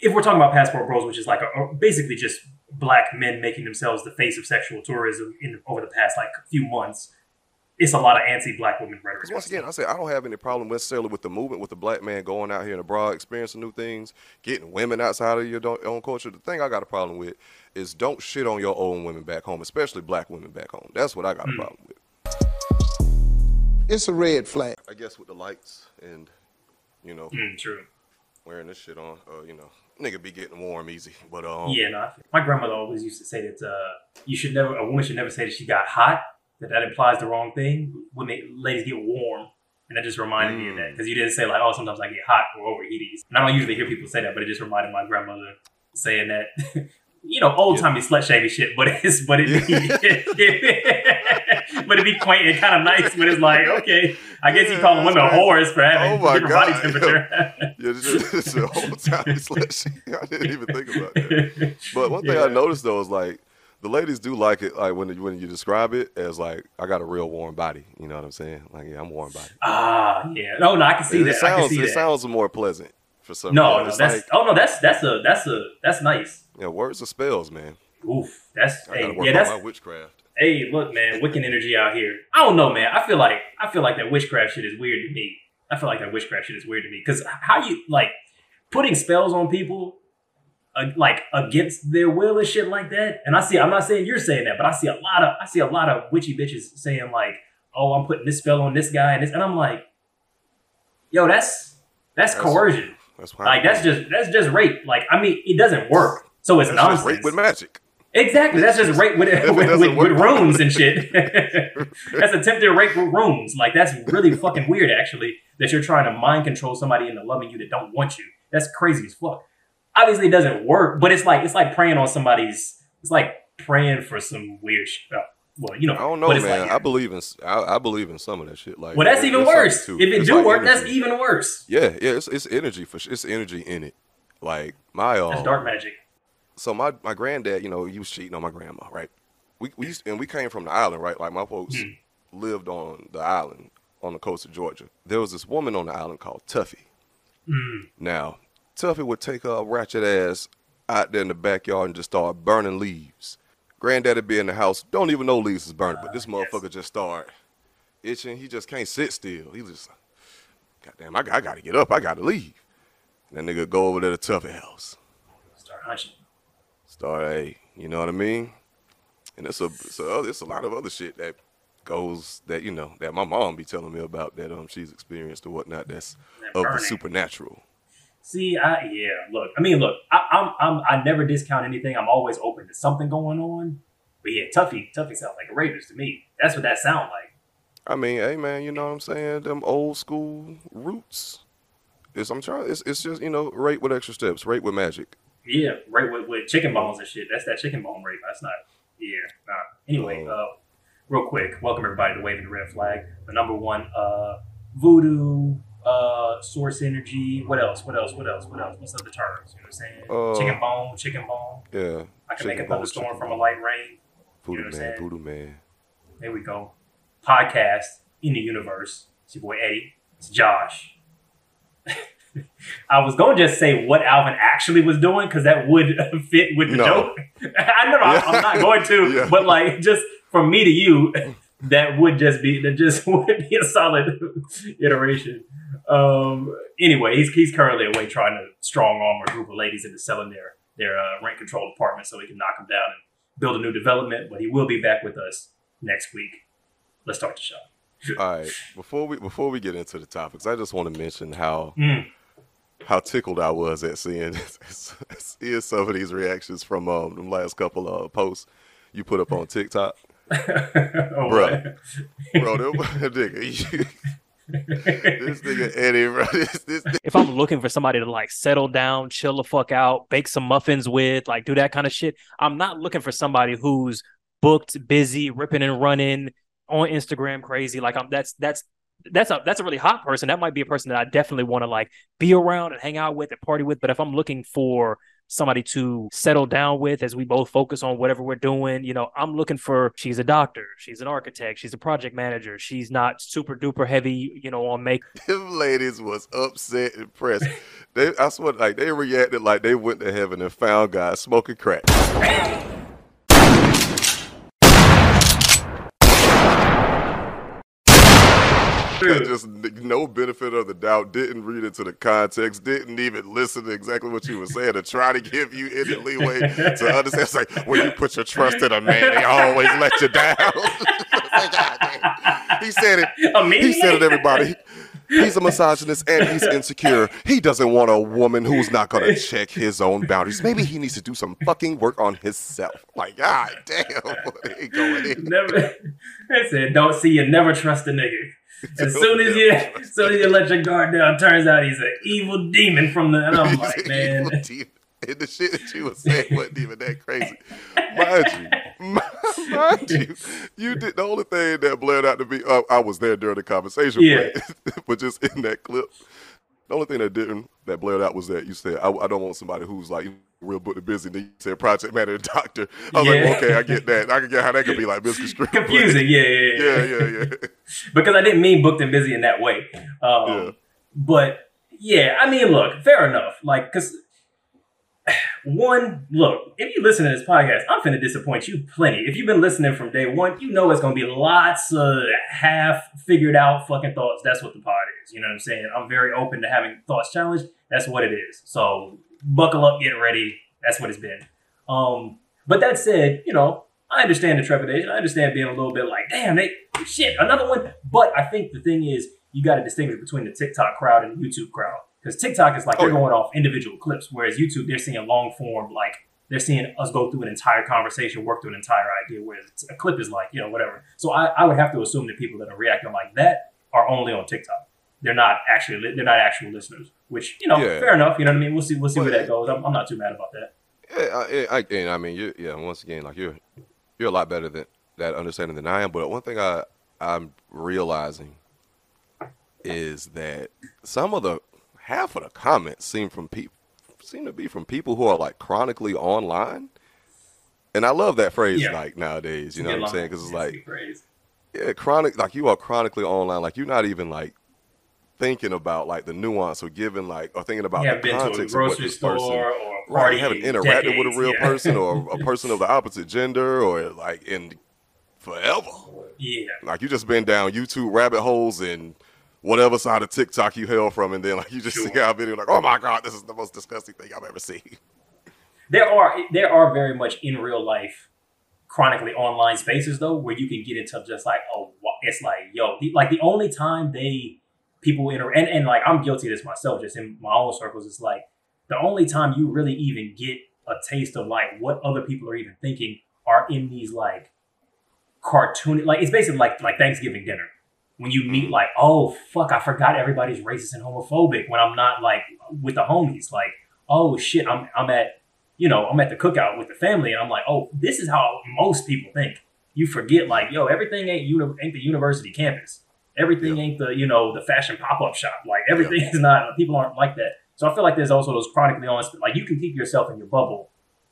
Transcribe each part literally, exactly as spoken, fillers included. if we're talking about Passport Bros, which is like a, a basically just black men making themselves the face of sexual tourism in over the past like few months, it's a lot of anti-black women rhetoric. Because once again, I say I don't have any problem necessarily with the movement, with the black man going out here and abroad, experiencing new things, getting women outside of your own culture. The thing I got a problem with is don't shit on your own women back home, especially black women back home. That's what I got mm. a problem with. It's a red flag. I guess with the lights and, you know, mm, true. wearing this shit on, uh, you know, nigga be getting warm easy. But um, yeah, no, my grandmother always used to say that uh, you should never, a woman should never say that she got hot. That that implies the wrong thing. Women, ladies get warm, and that just reminded mm. me of that because you didn't say like, oh, sometimes I get hot or overheaties. And I don't usually hear people say that, but it just reminded my grandmother saying that. You know, old timey yeah. slut shaving shit, but it's but it be yeah. but it be quaint and kind of nice. But it's like, okay, I guess yeah, you call women right. whores for having oh different God. body temperature. Yeah, yeah this is, this is an old timey slut shaving. I didn't even think about that. But one thing yeah. I noticed though is like the ladies do like it, like when when you describe it as like I got a real warm body. You know what I'm saying? Like yeah, I'm warm body. Ah, uh, yeah. No, no, I can see it, that. It sounds, I can see it that. sounds more pleasant for some. No, no, that's like, oh no, that's that's a that's a that's nice. Yeah, words are spells, man. Oof, that's I gotta hey, work yeah, that's my witchcraft. Hey, look, man, Wiccan energy out here. I don't know, man. I feel like I feel like that witchcraft shit is weird to me. I feel like that witchcraft shit is weird to me because how you like putting spells on people uh, like against their will and shit like that. And I see, I'm not saying you're saying that, but I see a lot of I see a lot of witchy bitches saying like, "Oh, I'm putting this spell on this guy," and this, and I'm like, "Yo, that's that's, that's coercion. That's like that's just that's just rape. Like, I mean, it doesn't work." So it's that's nonsense. Just rape with magic. Exactly. That's just rape with with, with, with rooms and shit. That's attempted rape with rooms. Like, that's really fucking weird, actually, that you're trying to mind control somebody into loving you that don't want you. That's crazy as fuck. Obviously, it doesn't work, but it's like it's like praying on somebody's. It's like praying for some weird shit. Well, you know, I don't know, man. Like, I believe in I, I believe in some of that shit. Like, well, that's even worse. If it do work, that's even worse. Yeah, yeah. It's it's energy for it's energy in it. Like my um, that's dark magic. So my, my granddad, you know, he was cheating on my grandma, right? We we used to, and we came from the island, right? Like my folks mm. lived on the island on the coast of Georgia. There was this woman on the island called Tuffy. Mm. Now, Tuffy would take her ratchet ass out there in the backyard and just start burning leaves. Granddad would be in the house, don't even know leaves is burning, uh, but this motherfucker yes. just started itching. He just can't sit still. He was just like, goddamn, I, I got to get up. I got to leave. And that nigga go over to the Tuffy house. Start hunching. Start, hey, you know what I mean? And it's a, so it's a lot of other shit that goes that, you know, that my mom be telling me about that um she's experienced or whatnot that's that of burning. The supernatural. See, I, yeah, look, I mean, look, I, I'm, I'm, I never discount anything. I'm always open to something going on. But yeah, Tuffy, Tuffy sounds like a Raiders to me. That's what that sound like. I mean, hey, man, you know what I'm saying? Them old school roots. It's, I'm trying, it's, it's just, you know, rape with extra steps, rape with magic. Yeah, right with, with chicken bones and shit. That's that chicken bone rape. That's not, yeah, nah. Anyway, uh, real quick, welcome everybody to Waving the Red Flag. The number one uh, voodoo, uh, source energy. What else? What else? What else? What else? What's other terms? You know what I'm saying? Uh, chicken bone, chicken bone. Yeah. I can make a thunderstorm from a light rain. Voodoo you know what man, voodoo man. There we go. Podcast in the universe. It's your boy Eddie. It's Josh. I was going to just say what Alvin actually was doing because that would fit with the no. joke. I know yeah. I'm not going to, yeah. but like just from me to you, that would just be that just would be a solid iteration. Um, anyway, he's he's currently away trying to strong arm a group of ladies into selling their their uh, rent controlled apartment so he can knock them down and build a new development. But he will be back with us next week. Let's start the show. All right, before we before we get into the topics, I just want to mention how mm. how tickled I was at seeing, seeing some of these reactions from um the last couple of posts you put up on TikTok. oh, bro, bro, nigga, this nigga Eddie, bro, this, this nigga. If I'm looking for somebody to like settle down, chill the fuck out, bake some muffins with, like do that kind of shit, I'm not looking for somebody who's booked, busy, ripping and running. On Instagram, crazy like I'm. That's that's that's a that's a really hot person. That might be a person that I definitely want to like be around and hang out with and party with. But if I'm looking for somebody to settle down with as we both focus on whatever we're doing. You know, I'm looking for, she's a doctor, she's an architect, she's a project manager. She's not super duper heavy, you know, on make. Them ladies was upset and pressed. They, I swear, like they reacted like they went to heaven and found God smoking crack. Just no benefit of the doubt, didn't read into the context, didn't even listen to exactly what you were saying to try to give you any leeway to understand. It's like, when you put your trust in a man, they always let you down. Like, God damn. He said it. Amazing. He said it, everybody. He's a misogynist and he's insecure. He doesn't want a woman who's not going to check his own boundaries. Maybe he needs to do some fucking work on himself. Like, God damn, what ain't going in? Never. I said, don't see you, never trust a nigga. As soon as you, as soon as you let your guard down, turns out he's an evil demon from the. And I'm like, man, and the shit that you was saying wasn't even that crazy, mind you. Mind you, you did the only thing that blared out to be. Uh, I was there during the conversation, yeah. but, but just in that clip, the only thing that didn't that blared out was that you said, "I, I don't want somebody who's like." Real book to busy. Then you said project manager, doctor. I was yeah. like, okay, I get that. I can get how that could be like misconstrued. Confusing, yeah, yeah, yeah, yeah, yeah, yeah. Because I didn't mean booked and busy in that way. Um, yeah. But yeah, I mean, look, fair enough. Like, cause one, look, if you listen to this podcast, I'm finna disappoint you plenty. If you've been listening from day one, you know it's gonna be lots of half figured out fucking thoughts. That's what the pod is. You know what I'm saying? I'm very open to having thoughts challenged. That's what it is. So. Buckle up, get ready. That's what it's been. Um, but that said, you know, I understand the trepidation. I understand being a little bit like, damn, they shit, another one. But I think the thing is, you got to distinguish between the TikTok crowd and the YouTube crowd. Because TikTok is like, oh, they're going off individual clips. Whereas YouTube, they're seeing long form. Like, they're seeing us go through an entire conversation, work through an entire idea. Whereas a clip is like, you know, whatever. So I, I would have to assume that people that are reacting like that are only on TikTok. They're not actually, they're not actual listeners, which, you know, yeah. fair enough. You know what I mean? We'll see, we'll see well, where that goes. I'm, I'm not too mad about that. Yeah, I, I, and I mean, you, yeah, once again, like you're, you're a lot better than that understanding than I am. But one thing I, I'm realizing is that some of the, half of the comments seem from people, seem to be from people who are like chronically online. And I love that phrase yeah. like nowadays, you know yeah, what I'm saying? Cause it's like, phrase. yeah, chronic, like you are chronically online. Like you're not even like, thinking about like the nuance or giving like or thinking about yeah, the context of what this person or right you haven't interacted decades, with a real yeah. person or a person of the opposite gender or like in forever yeah like you just been down YouTube rabbit holes and whatever side of TikTok you hail from and then like you just sure. see our video like oh my God, this is the most disgusting thing I've ever seen. There are there are very much in real life chronically online spaces though where you can get into just like oh it's like yo the, like the only time they people inter- and, and like I'm guilty of this myself just in my own circles. It's like the only time you really even get a taste of like what other people are even thinking are in these like cartoon like it's basically like like Thanksgiving dinner when you meet like oh fuck I forgot everybody's racist and homophobic when I'm not like with the homies like oh shit I'm I'm at you know I'm at the cookout with the family and I'm like oh this is how most people think. You forget like yo everything ain't uni- ain't the university campus. Everything yeah. ain't the, you know, the fashion pop-up shop. Like, everything yeah. is not, people aren't like that. So I feel like there's also those chronically honest, like, you can keep yourself in your bubble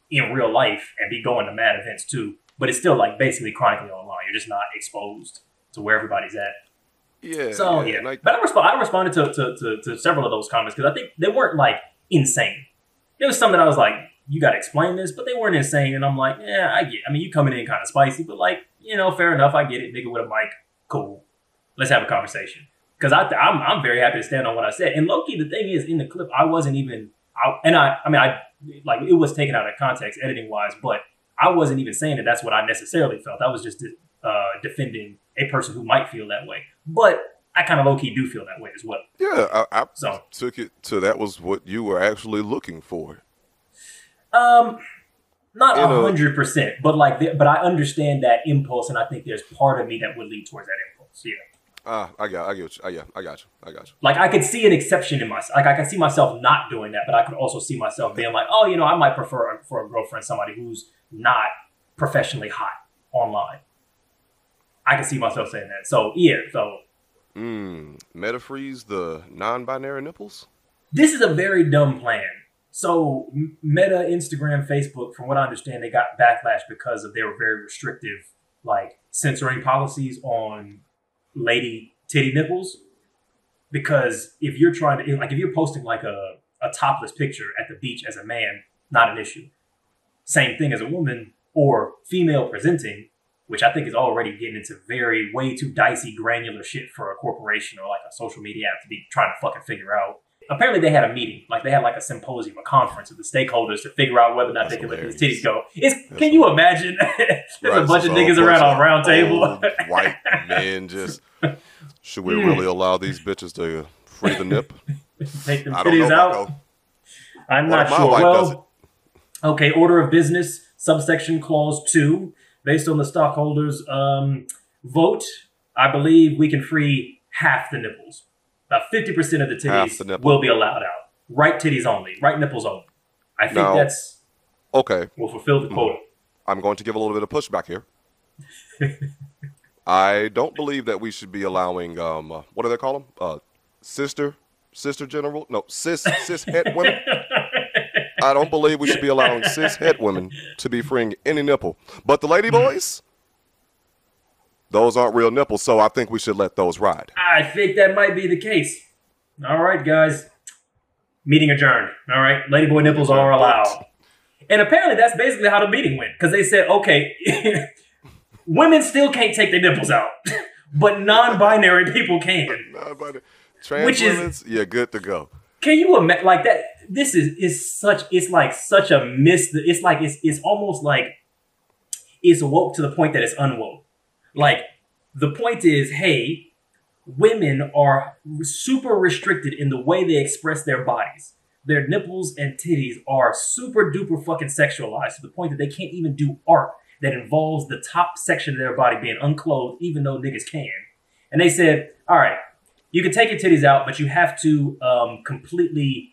in real life and be going to mad events, too. But it's still, like, basically chronically online. You're just not exposed to where everybody's at. Yeah. So, yeah. yeah. Like, but I, resp- I responded to, to, to, to several of those comments because I think they weren't, like, insane. There was some that I was like, you got to explain this, but they weren't insane. And I'm like, yeah, I get it. I mean, you coming in kind of spicy, but, like, you know, fair enough. I get it. Nigga with a mic. Cool. Let's have a conversation. Because I th- I'm, I'm very happy to stand on what I said. And low-key, the thing is, in the clip, I wasn't even... I, and I I mean, I like it was taken out of context editing-wise, but I wasn't even saying that that's what I necessarily felt. I was just uh, defending a person who might feel that way. But I kind of low-key do feel that way as well. Yeah, I, I so, took it to that was what you were actually looking for. Um, Not one hundred percent, but like, the, but I understand that impulse, and I think there's part of me that would lead towards that impulse, yeah. Ah, uh, I got, I get you. Uh, yeah, I got you. I got you. Like I could see an exception in myself. Like I could see myself not doing that, but I could also see myself being like, oh, you know, I might prefer for a girlfriend somebody who's not professionally hot online. I could see myself saying that. So yeah, so. Mm, Meta freeze the non-binary nipples. This is a very dumb plan. So Meta, Instagram, Facebook, from what I understand, they got backlash because of they were very restrictive, like censoring policies on lady titty nipples. Because if you're trying to, like, if you're posting like a, a topless picture at the beach as a man, not an issue. Same thing as a woman or female presenting, which I think is already getting into very, way too dicey, granular shit for a corporation or like a social media app to be trying to fucking figure out. Apparently they had a meeting, like they had like a symposium, a conference with the stakeholders to figure out whether or not that's they could let these titties go. It's, can hilarious. You imagine? There's right, a bunch so of niggas around on round table. White men just, should we really allow these bitches to free the nip? Take them titties out? I'm not sure. Well, okay, order of business, subsection clause two. Based on the stockholders' um, vote, I believe we can free half the nipples. About fifty percent of the titties the will be allowed out. Right titties only. Right nipples only. I think now, that's... Okay. We'll fulfill the quota. I'm going to give a little bit of pushback here. I don't believe that we should be allowing... Um, uh, what do they call them? Uh, sister? Sister general? No, cis, cis het women? I don't believe we should be allowing cis het women to be freeing any nipple. But the lady boys... Those aren't real nipples, so I think we should let those ride. I think that might be the case. All right, guys. Meeting adjourned. All right. Ladyboy nipples are allowed. And apparently that's basically how the meeting went. Because they said, okay, women still can't take their nipples out. But non-binary people can. Non-binary. Trans Which women, is, yeah, good to go. Can you imagine, like that? This is, is such, it's like such a miss. It's like, it's, it's almost like it's woke to the point that it's unwoke. Like, the point is, hey, women are super restricted in the way they express their bodies. Their nipples and titties are super duper fucking sexualized to the point that they can't even do art that involves the top section of their body being unclothed, even though niggas can. And they said, all right, you can take your titties out, but you have to um, completely...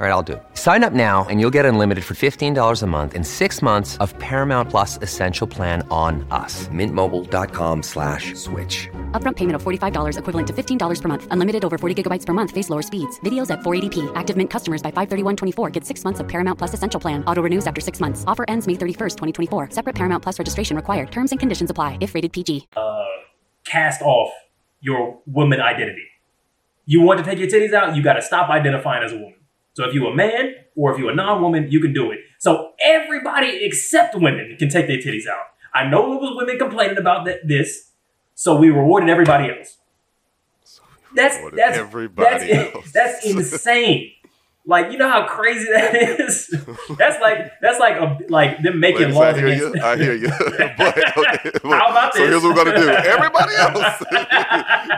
All right, I'll do it. Sign up now and you'll get unlimited for fifteen dollars a month and six months of Paramount Plus Essential Plan on us. Mint Mobile dot com slash switch. Upfront payment of forty-five dollars equivalent to fifteen dollars per month. Unlimited over forty gigabytes per month. Face lower speeds. Videos at four eighty p. Active Mint customers by five thirty-one twenty-four get six months of Paramount Plus Essential Plan. Auto renews after six months. Offer ends May thirty-first, twenty twenty-four. Separate Paramount Plus registration required. Terms and conditions apply if rated P G. Uh, cast off your woman identity. You want to take your titties out? You got to stop identifying as a woman. So if you're a man or if you're a non-woman, you can do it. So everybody except women can take their titties out. I know it was women complaining about th- this, so we rewarded everybody else. So we that's rewarded that's everybody that's, else. That's insane. Like, you know how crazy that is? That's like that's like a, like them making Ladies, laws. I hear against- you. I hear you. But, okay, look, how about this? So here's what we're gonna do. Everybody else,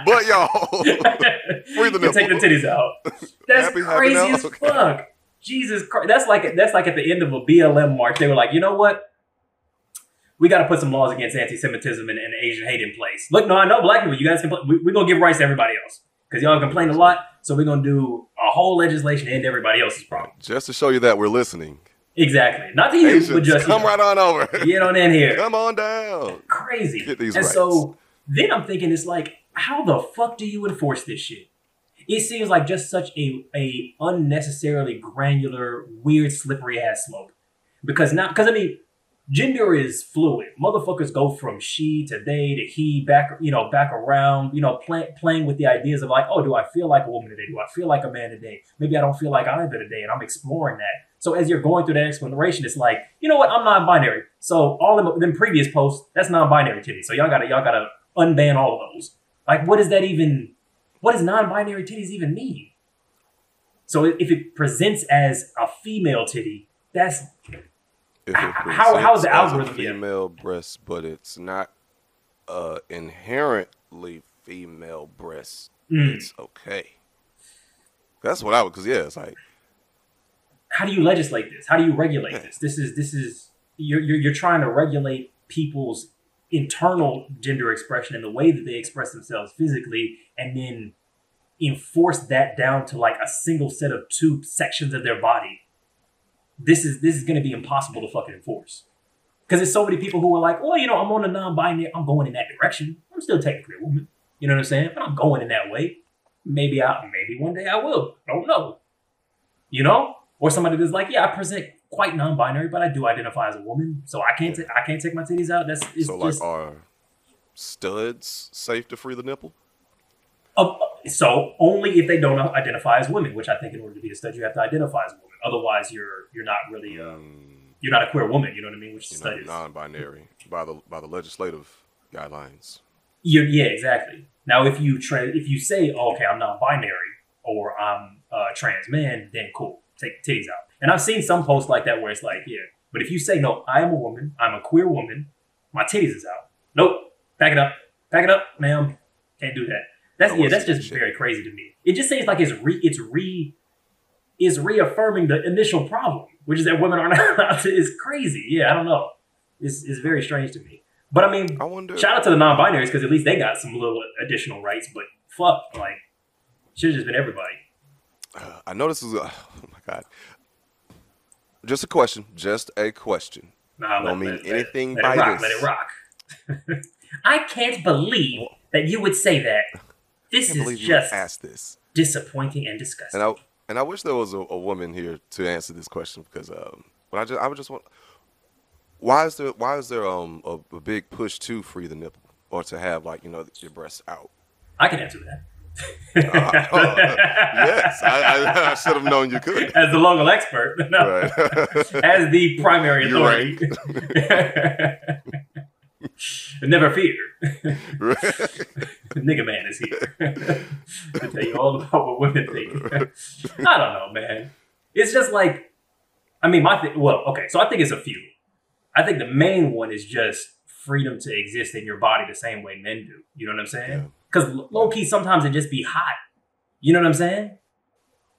but y'all, free the nipples. Take the titties out. That's happy, crazy happy as fuck. Okay. Jesus Christ. That's like that's like at the end of a B L M march. They were like, you know what? We got to put some laws against anti-Semitism and, and Asian hate in place. Look, no, I know black people. You guys can. We, we're gonna give rights to everybody else because y'all complain a lot. So we're going to do a whole legislation and everybody else's problem. Just to show you that we're listening. Exactly. Not to you, Asians, but just come you know, right on over. Get on in here. Come on down. Crazy. Get these and rights. So then I'm thinking it's like, how the fuck do you enforce this shit? It seems like just such a, a unnecessarily granular, weird, slippery ass slope. Because now, because I mean, gender is fluid. Motherfuckers go from she to they to he, back, you know, back around, you know, play, playing with the ideas of like, oh, do I feel like a woman today? Do I feel like a man today? Maybe I don't feel like either today, and I'm exploring that. So as you're going through that exploration, it's like, you know what? I'm non-binary. So all of them previous posts, that's non-binary titties. So y'all gotta, y'all gotta unban all of those. Like, what does that even, what does non-binary titties even mean? So if it presents as a female titty, that's... If it how how is the algorithm? Female breast, but it's not uh, inherently female breasts, mm. it's okay. That's what I would, because yeah, it's like, how do you legislate this? How do you regulate yeah. this? This is this is you're, you're you're trying to regulate people's internal gender expression and the way that they express themselves physically, and then enforce that down to like a single set of two sections of their body. This is this is going to be impossible to fucking enforce. Because there's so many people who are like, well, you know, I'm on a non-binary, I'm going in that direction. I'm still technically a woman. You know what I'm saying? But I'm going in that way. Maybe I, maybe one day I will. I don't know. You know? Or somebody that's like, yeah, I present quite non-binary, but I do identify as a woman. So I can't, t- I can't take my titties out. That's it's so like, just... are studs safe to free the nipple? Uh, so only if they don't identify as women, which I think in order to be a stud, you have to identify as a woman. Otherwise, you're you're not really... Uh, mm. You're not a queer woman, you know what I mean? Which is non-binary by the by the legislative guidelines. You're, yeah, exactly. Now, if you tra- if you say, oh, okay, I'm non-binary or I'm a uh, trans man, then cool, take the titties out. And I've seen some posts like that where it's like, yeah, but if you say, no, I am a woman, I'm a queer woman, my titties is out. Nope, back it up, back it up, ma'am, can't do that. That's yeah, that's just very crazy to me. It just seems like it's re it's re is reaffirming the initial problem, which is that women are not allowed to, is crazy. Yeah, I don't know. It's, it's very strange to me. But I mean, I wonder, shout out to the non-binaries because at least they got some little additional rights. But fuck, like, should have just been everybody. Uh, I know this is, a, oh my God. Just a question. Just a question. Nah, don't mean anything by this. Let it rock. I can't believe that you would say that. This is just asked this. Disappointing and disgusting. And I, And I wish there was a, a woman here to answer this question because um, when I just I would just want why is there why is there um a, a big push to free the nipple or to have like you know your breasts out? I can answer that. uh, uh, yes, I, I, I should have known you could. As the local expert, no. Right. As the primary authority, never fear. Right. Nigga man is here to tell you all about what women think. I don't know, man. It's just like, I mean, my thing, well, okay, so I think it's a few. I think the main one is just freedom to exist in your body the same way men do. You know what I'm saying? Because yeah. low-key, sometimes it just be hot. You know what I'm saying?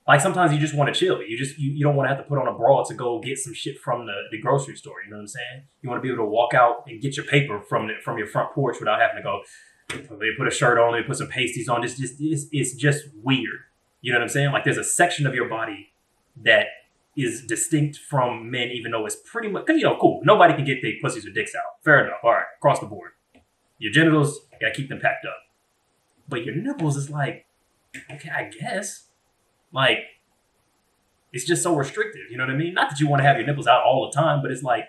Like, sometimes you just want to chill. You just, you, you don't want to have to put on a bra to go get some shit from the, the grocery store. You know what I'm saying? You want to be able to walk out and get your paper from the, from your front porch without having to go, they put a shirt on, they put some pasties on. It's just, it's, it's just weird. You know what I'm saying? Like, there's a section of your body that is distinct from men, even though it's pretty much, because, you know, cool. Nobody can get their pussies or dicks out. Fair enough. All right. Across the board. Your genitals, you got to keep them packed up. But your nipples is like, okay, I guess. Like, it's just so restrictive. You know what I mean? Not that you want to have your nipples out all the time, but it's like.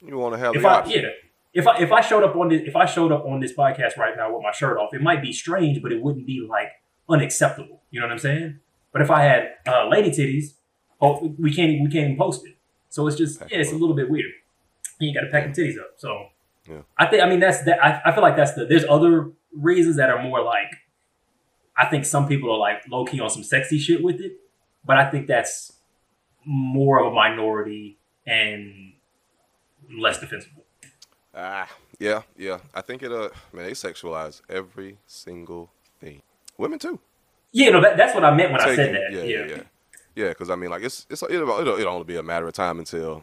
You want to have the option. Yeah. If I if I showed up on this if I showed up on this podcast right now with my shirt off, it might be strange, but it wouldn't be like unacceptable. You know what I'm saying? But if I had uh, lady titties, oh, we can't we can't even post it. So it's just yeah, it's a little bit weird. You got to pack the titties up. So yeah. I think I mean that's that. I, I feel like that's the there's other reasons that are more like I think some people are like low key on some sexy shit with it, but I think that's more of a minority and less defensible. Ah, yeah, yeah. I think it, uh, man, they sexualize every single thing. Women, too. Yeah, no, that, that's what I meant when Taking, I said that. Yeah, yeah, yeah. Yeah, because, yeah, I mean, like, it's it's it'll, it'll, it'll only be a matter of time until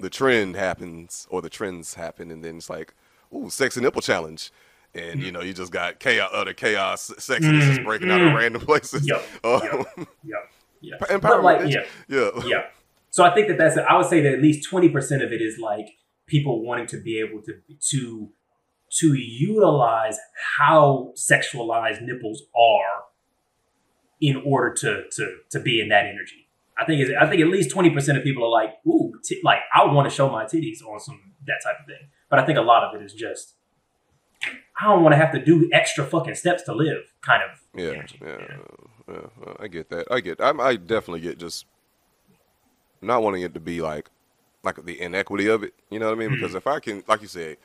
the trend happens or the trends happen, and then it's like, ooh, sexy nipple challenge. And, mm. you know, you just got chaos, utter chaos, sexiness mm. just breaking mm. out in random places. Yep, um, yep, yep, yep. And but, like, yeah, yeah, yeah. So I think that that's, I would say that at least twenty percent of it is, like, people wanting to be able to to to utilize how sexualized nipples are in order to to to be in that energy. I think it's, I think at least twenty percent of people are like, ooh, t- like I want to show my titties on some that type of thing. But I think a lot of it is just I don't want to have to do extra fucking steps to live kind of yeah, energy. Yeah, yeah. yeah, I get that. I get. I, I definitely get just not wanting it to be like. Like the inequity of it, you know what I mean? Mm-hmm. Because if I can, like you said,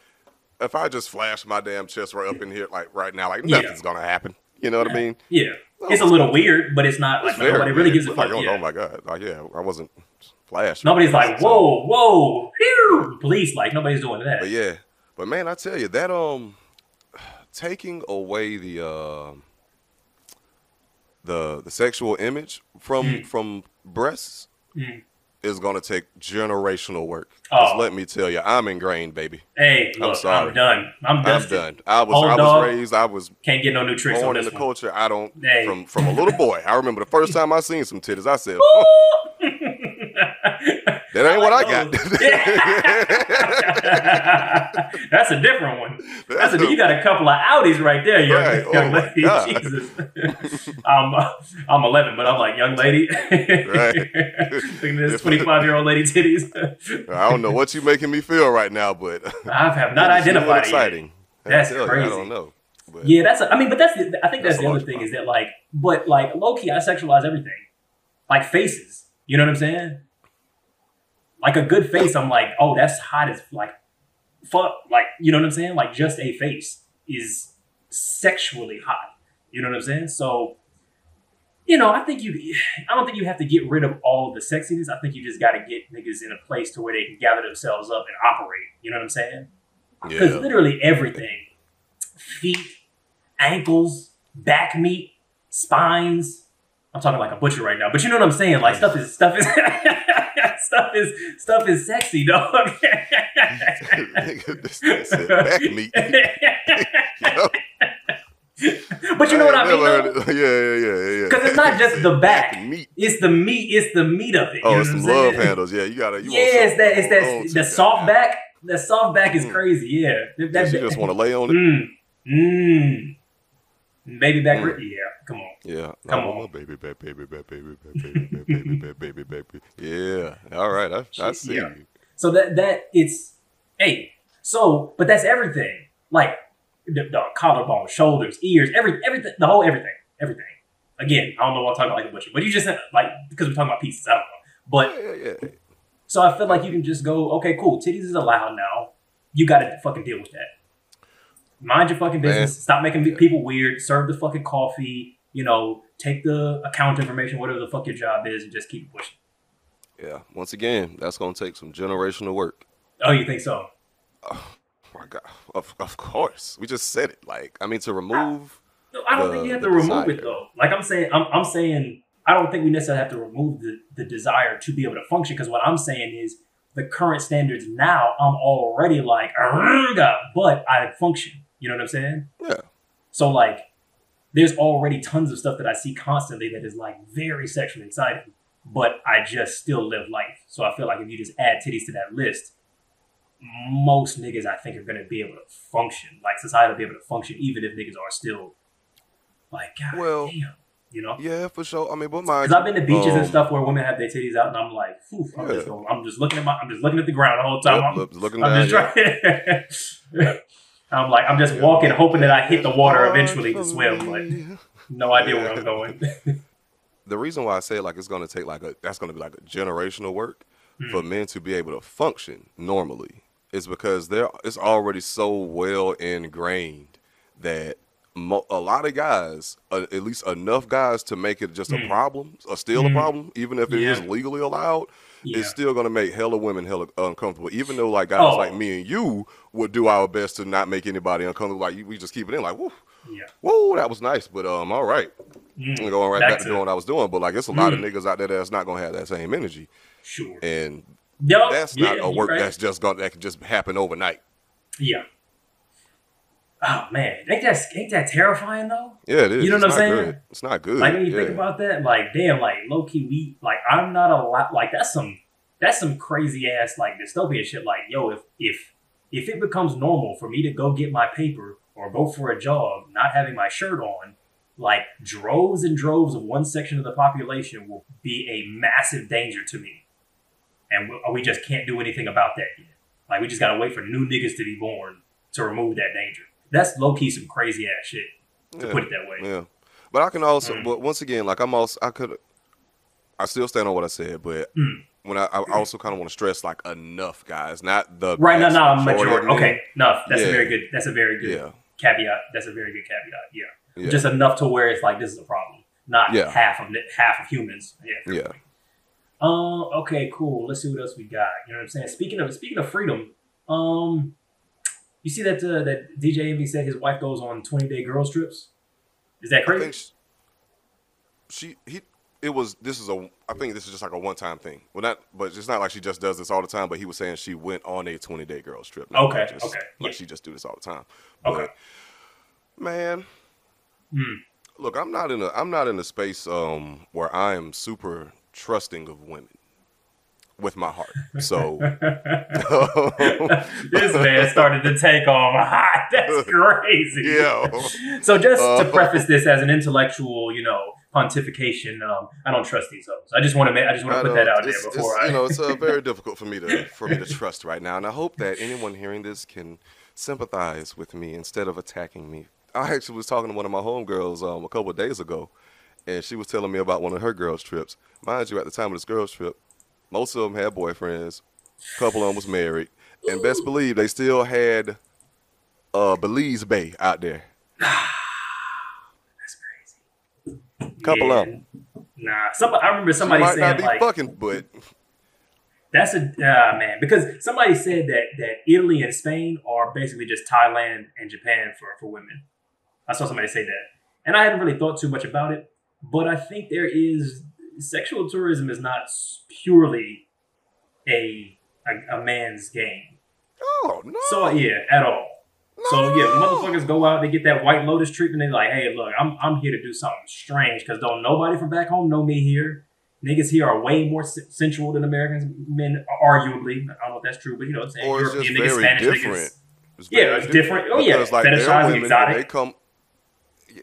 if I just flash my damn chest right up in here, like right now, like nothing's yeah. gonna happen. You know yeah. what I mean? Yeah, no, it's, it's a little gonna, weird, but it's not like it's nobody fair, really man. gives a fuck. Like, oh, yeah. oh my god, like yeah, I wasn't flashing. Nobody's like, whoa, so. whoa, whew, police, like nobody's doing that. But yeah, but man, I tell you that um, taking away the uh, the the sexual image from mm. from breasts mm. is gonna take generational work. Oh. Just let me tell you, I'm ingrained, baby. Hey, look, I'm sorry. I'm done. I'm done. I'm done. I was Old I was raised. I was can't get no new tricks on this in the one. culture. I don't hey. from from a little boy. I remember the first time I seen some titties. I said, oh. that ain't I like what those. I got. That's a different one. That's, That's a, a you got a couple of outies right there, young, right. young oh lady. Jesus, I'm I'm eleven, but I'm like young lady. Right, looking at this twenty-five-year-old lady titties. I don't know what you making me feel right now, but I have not identified. Exciting. That's crazy. You, I don't know. But yeah, that's. A, I mean, but that's. The, I think that's, that's the other thing problem. is that like, but like low key, I sexualize everything, like faces. You know what I'm saying? Like a good face, I'm like, oh, that's hot as like fuck. Like, you know what I'm saying? Like just a face is sexually hot. You know what I'm saying? So, you know, I think you, I don't think you have to get rid of all of the sexiness. I think you just got to get niggas in a place to where they can gather themselves up and operate. You know what I'm saying? Because yeah. literally everything, feet, ankles, back meat, spines. I'm talking like a butcher right now, but you know what I'm saying? Like stuff is, stuff is, stuff is, stuff is sexy, dog. Back meat. But you know what I mean? Yeah, yeah, yeah, yeah. Because it's not just the back. back meat. It's the meat. It's the meat of it. Oh, you know it's some love handles. Yeah, you gotta. You yeah, it's that. It's that. The soft back. The soft back is mm. crazy. Yeah. That, that, you just want to lay on it. Mm. Mm. Baby back. Mm. Yeah. Come on. Yeah. Come no, on. Baby back, baby back, baby back, baby back, baby back, baby back. Yeah. All right. I, I see yeah. you. So that, that it's, hey, so, but that's everything. Like the, the collarbone, shoulders, ears, every, everything, the whole everything, everything. Again, I don't know what I'm talking about like a butcher, but you just said, like, because we're talking about pieces, I don't know. But, yeah, yeah, yeah. so I feel like you can just go, okay, cool. Titties is allowed now. You got to fucking deal with that. Mind your fucking business. Man. Stop making yeah. people weird. Serve the fucking coffee. You know, take the account information, whatever the fuck your job is, and just keep pushing. Yeah. Once again, that's going to take some generational work. Oh, you think so? Oh, my God. Of, of course. We just said it. Like, I mean, to remove. I, no, I don't the, think you have to remove desire. it, though. Like I'm saying, I'm, I'm saying, I don't think we necessarily have to remove the, the desire to be able to function. Because what I'm saying is the current standards now, I'm already like, but I function. You know what I'm saying? Yeah. So like, there's already tons of stuff that I see constantly that is like very sexually exciting, but I just still live life. So I feel like if you just add titties to that list, most niggas I think are going to be able to function. Like society will be able to function even if niggas are still like, God well, damn, you know? Yeah, for sure. I mean, but my, because I've been to beaches um, and stuff where women have their titties out, and I'm like, oof, I'm, yeah. just, I'm just looking at my, I'm just looking at the ground the whole time. Yep, I'm, look, looking I'm down, just trying. Yeah. I'm like, I'm just walking, hoping that I hit the water eventually to swim, but no idea where I'm going. The reason why I say like it's going to take like a, that's going to be like a generational work mm. for men to be able to function normally is because they're, it's already so well ingrained that mo- a lot of guys, uh, at least enough guys to make it just mm. a problem, or still mm. a problem, even if it yeah. is legally allowed. Yeah. It's still going to make hella women hella uncomfortable, even though like guys oh. like me and you would do our best to not make anybody uncomfortable. Like we just keep it in like, woo, yeah. whoa, that was nice. But um, all right, mm, I'm going right back to doing what I was doing. But like, it's a mm. lot of niggas out there that's not going to have that same energy. Sure. And yep. that's not yeah, a work right. that's just going that can just happen overnight. Yeah. Oh man, ain't that ain't that terrifying though? Yeah, it is. You know it's what I'm saying? Good. It's not good. Like when you yeah. think about that, like damn, like low key, we like I'm not a lot. Like that's some that's some crazy ass like dystopian shit. Like yo, if if if it becomes normal for me to go get my paper or go for a jog, not having my shirt on, like droves and droves of one section of the population will be a massive danger to me, and we, we just can't do anything about that yet. Like we just gotta wait for new niggas to be born to remove that danger. That's low key some crazy ass shit to yeah, put it that way. Yeah, but I can also, mm. but once again, like I'm also, I could, I still stand on what I said, but mm. when I, I also kind of want to stress like enough guys, not the right, no, no, majority. Okay, enough. That's yeah. a very good. That's a very good yeah. caveat. That's a very good caveat. Yeah. yeah, just enough to where it's like this is a problem, not yeah. half of half of humans. Yeah. Yeah. Um. Okay. Cool. Let's see what else we got. You know what I'm saying? Speaking of speaking of freedom, um. You see that uh, that D J Envy said his wife goes on twenty-day girls trips? Is that crazy? I think she, she he it was this is a I think this is just like a one-time thing. Well, not but it's not like she just does this all the time. But he was saying she went on a twenty-day girls trip. Not okay, just, okay, like yeah. she just do this all the time. But, okay, man. Hmm. Look, I'm not in a I'm not in a space um where I am super trusting of women with my heart. So this man started to take off. That's crazy. Yeah. So just uh, to preface this as an intellectual, you know, pontification, um, I don't trust these hoes. I just want to make I just want to put that out there before it's, I. You know, it's uh, very difficult for me to for me to trust right now, and I hope that anyone hearing this can sympathize with me instead of attacking me. I actually was talking to one of my homegirls um, a couple of days ago, and she was telling me about one of her girls' trips. Mind you, at the time of this girls' trip, most of them had boyfriends, a couple of them was married, and best believe they still had uh, Belize Bay out there. That's crazy. Couple yeah. of them. Nah, some, I remember somebody she might saying not be like, fucking, but that's a uh, man because somebody said that that Italy and Spain are basically just Thailand and Japan for for women. I saw somebody say that. And I haven't really thought too much about it, but I think there is sexual tourism is not purely a a, a man's game. Oh, no. So, yeah, at all. No. So, yeah, motherfuckers go out, they get that White Lotus treatment, they're like, hey, look, I'm I'm here to do something strange because don't nobody from back home know me here. Niggas here are way more sensual than Americans, men, arguably. I don't know if that's true, but, you know what I'm saying? Or it's European just niggas, very Spanish different. Niggas. It's very yeah, it's different. different. Oh, yeah, like fetishizing exotic. They come...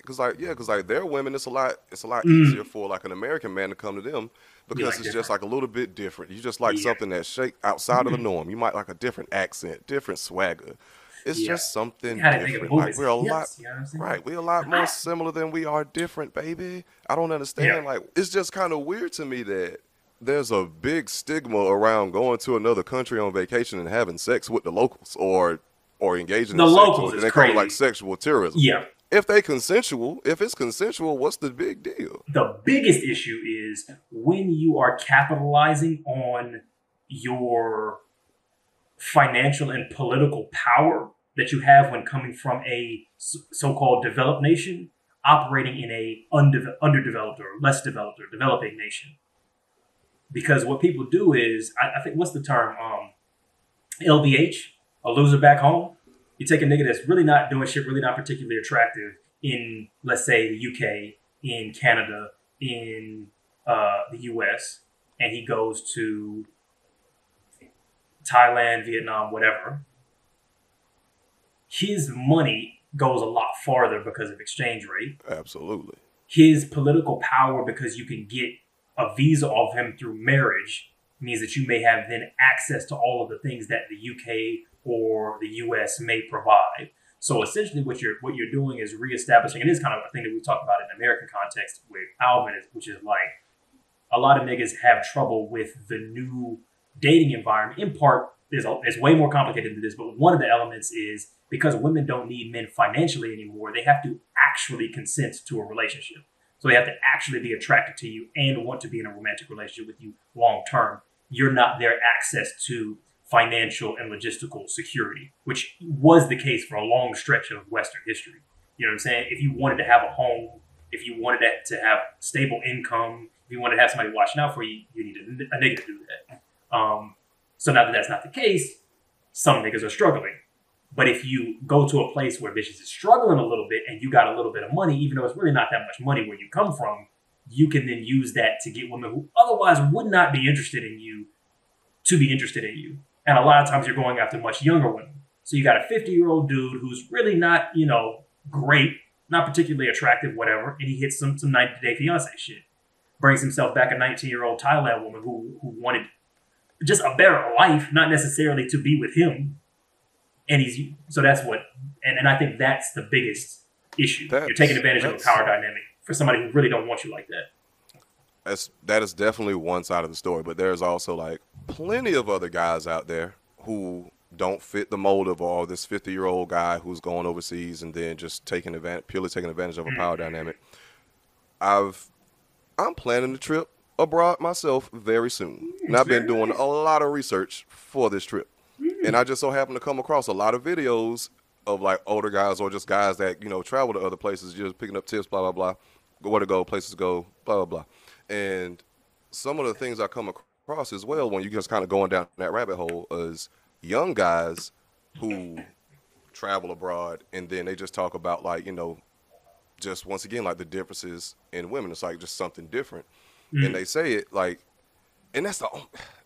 Cause like yeah, cause like their women, it's a lot, it's a lot mm. easier for like an American man to come to them because like it's different. Just like a little bit different. You just like yeah. something that shake outside mm-hmm. of the norm. You might like a different accent, different swagger. It's yeah. just something different. Like we're a yes. lot, you know right? We're a lot more similar than we are different, baby. I don't understand. Yeah. Like it's just kind of weird to me that there's a big stigma around going to another country on vacation and having sex with the locals or or engaging the in locals. Sexual, they call it like sexual tourism. Yeah. If they consensual, if it's consensual, what's the big deal? The biggest issue is when you are capitalizing on your financial and political power that you have when coming from a so-called developed nation operating in a unde- underdeveloped or less developed or developing nation. Because what people do is, I, I think, what's the term? Um, L B H, a loser back home. You take a nigga that's really not doing shit, really not particularly attractive in, let's say, the U K, in Canada, in uh, the U S, and he goes to Thailand, Vietnam, whatever. His money goes a lot farther because of exchange rate. Absolutely. His political power, because you can get a visa off him through marriage, means that you may have then access to all of the things that the U K or the U S may provide. So essentially what you're what you're doing is reestablishing, and this is kind of a thing that we talk about in the American context with Alvin, which is like a lot of niggas have trouble with the new dating environment. In part, there's a, it's way more complicated than this, but one of the elements is because women don't need men financially anymore, they have to actually consent to a relationship. So they have to actually be attracted to you and want to be in a romantic relationship with you long term. You're not their access to financial and logistical security, which was the case for a long stretch of Western history. You know what I'm saying? If you wanted to have a home, if you wanted to have stable income, if you wanted to have somebody watching out for you, you need a, a nigga to do that. Um, so now that that's not the case, some niggas are struggling. But if you go to a place where bitches is struggling a little bit and you got a little bit of money, even though it's really not that much money where you come from, you can then use that to get women who otherwise would not be interested in you to be interested in you. And a lot of times you're going after much younger women. So you got a fifty-year-old dude who's really not, you know, great, not particularly attractive, whatever, and he hits some some ninety-day fiance shit. Brings himself back a nineteen-year-old Thailand woman who who wanted just a better life, not necessarily to be with him. And he's so that's what, and, and I think that's the biggest issue. That's, you're taking advantage of a power dynamic for somebody who really don't want you like that. That's, that is definitely one side of the story, but there's also like plenty of other guys out there who don't fit the mold of all this fifty-year-old guy who's going overseas and then just taking advantage, purely taking advantage of a power dynamic. I've, I'm planning a trip abroad myself very soon, and I've been doing a lot of research for this trip. And I just so happened to come across a lot of videos of like older guys or just guys that, you know, travel to other places, just picking up tips, blah, blah, blah, where to go, places to go, blah, blah, blah. And some of the things I come across as well when you just kind of going down that rabbit hole is young guys who travel abroad and then they just talk about like, you know, just once again, like the differences in women. It's like just something different. Mm-hmm. And they say it like, and that's the,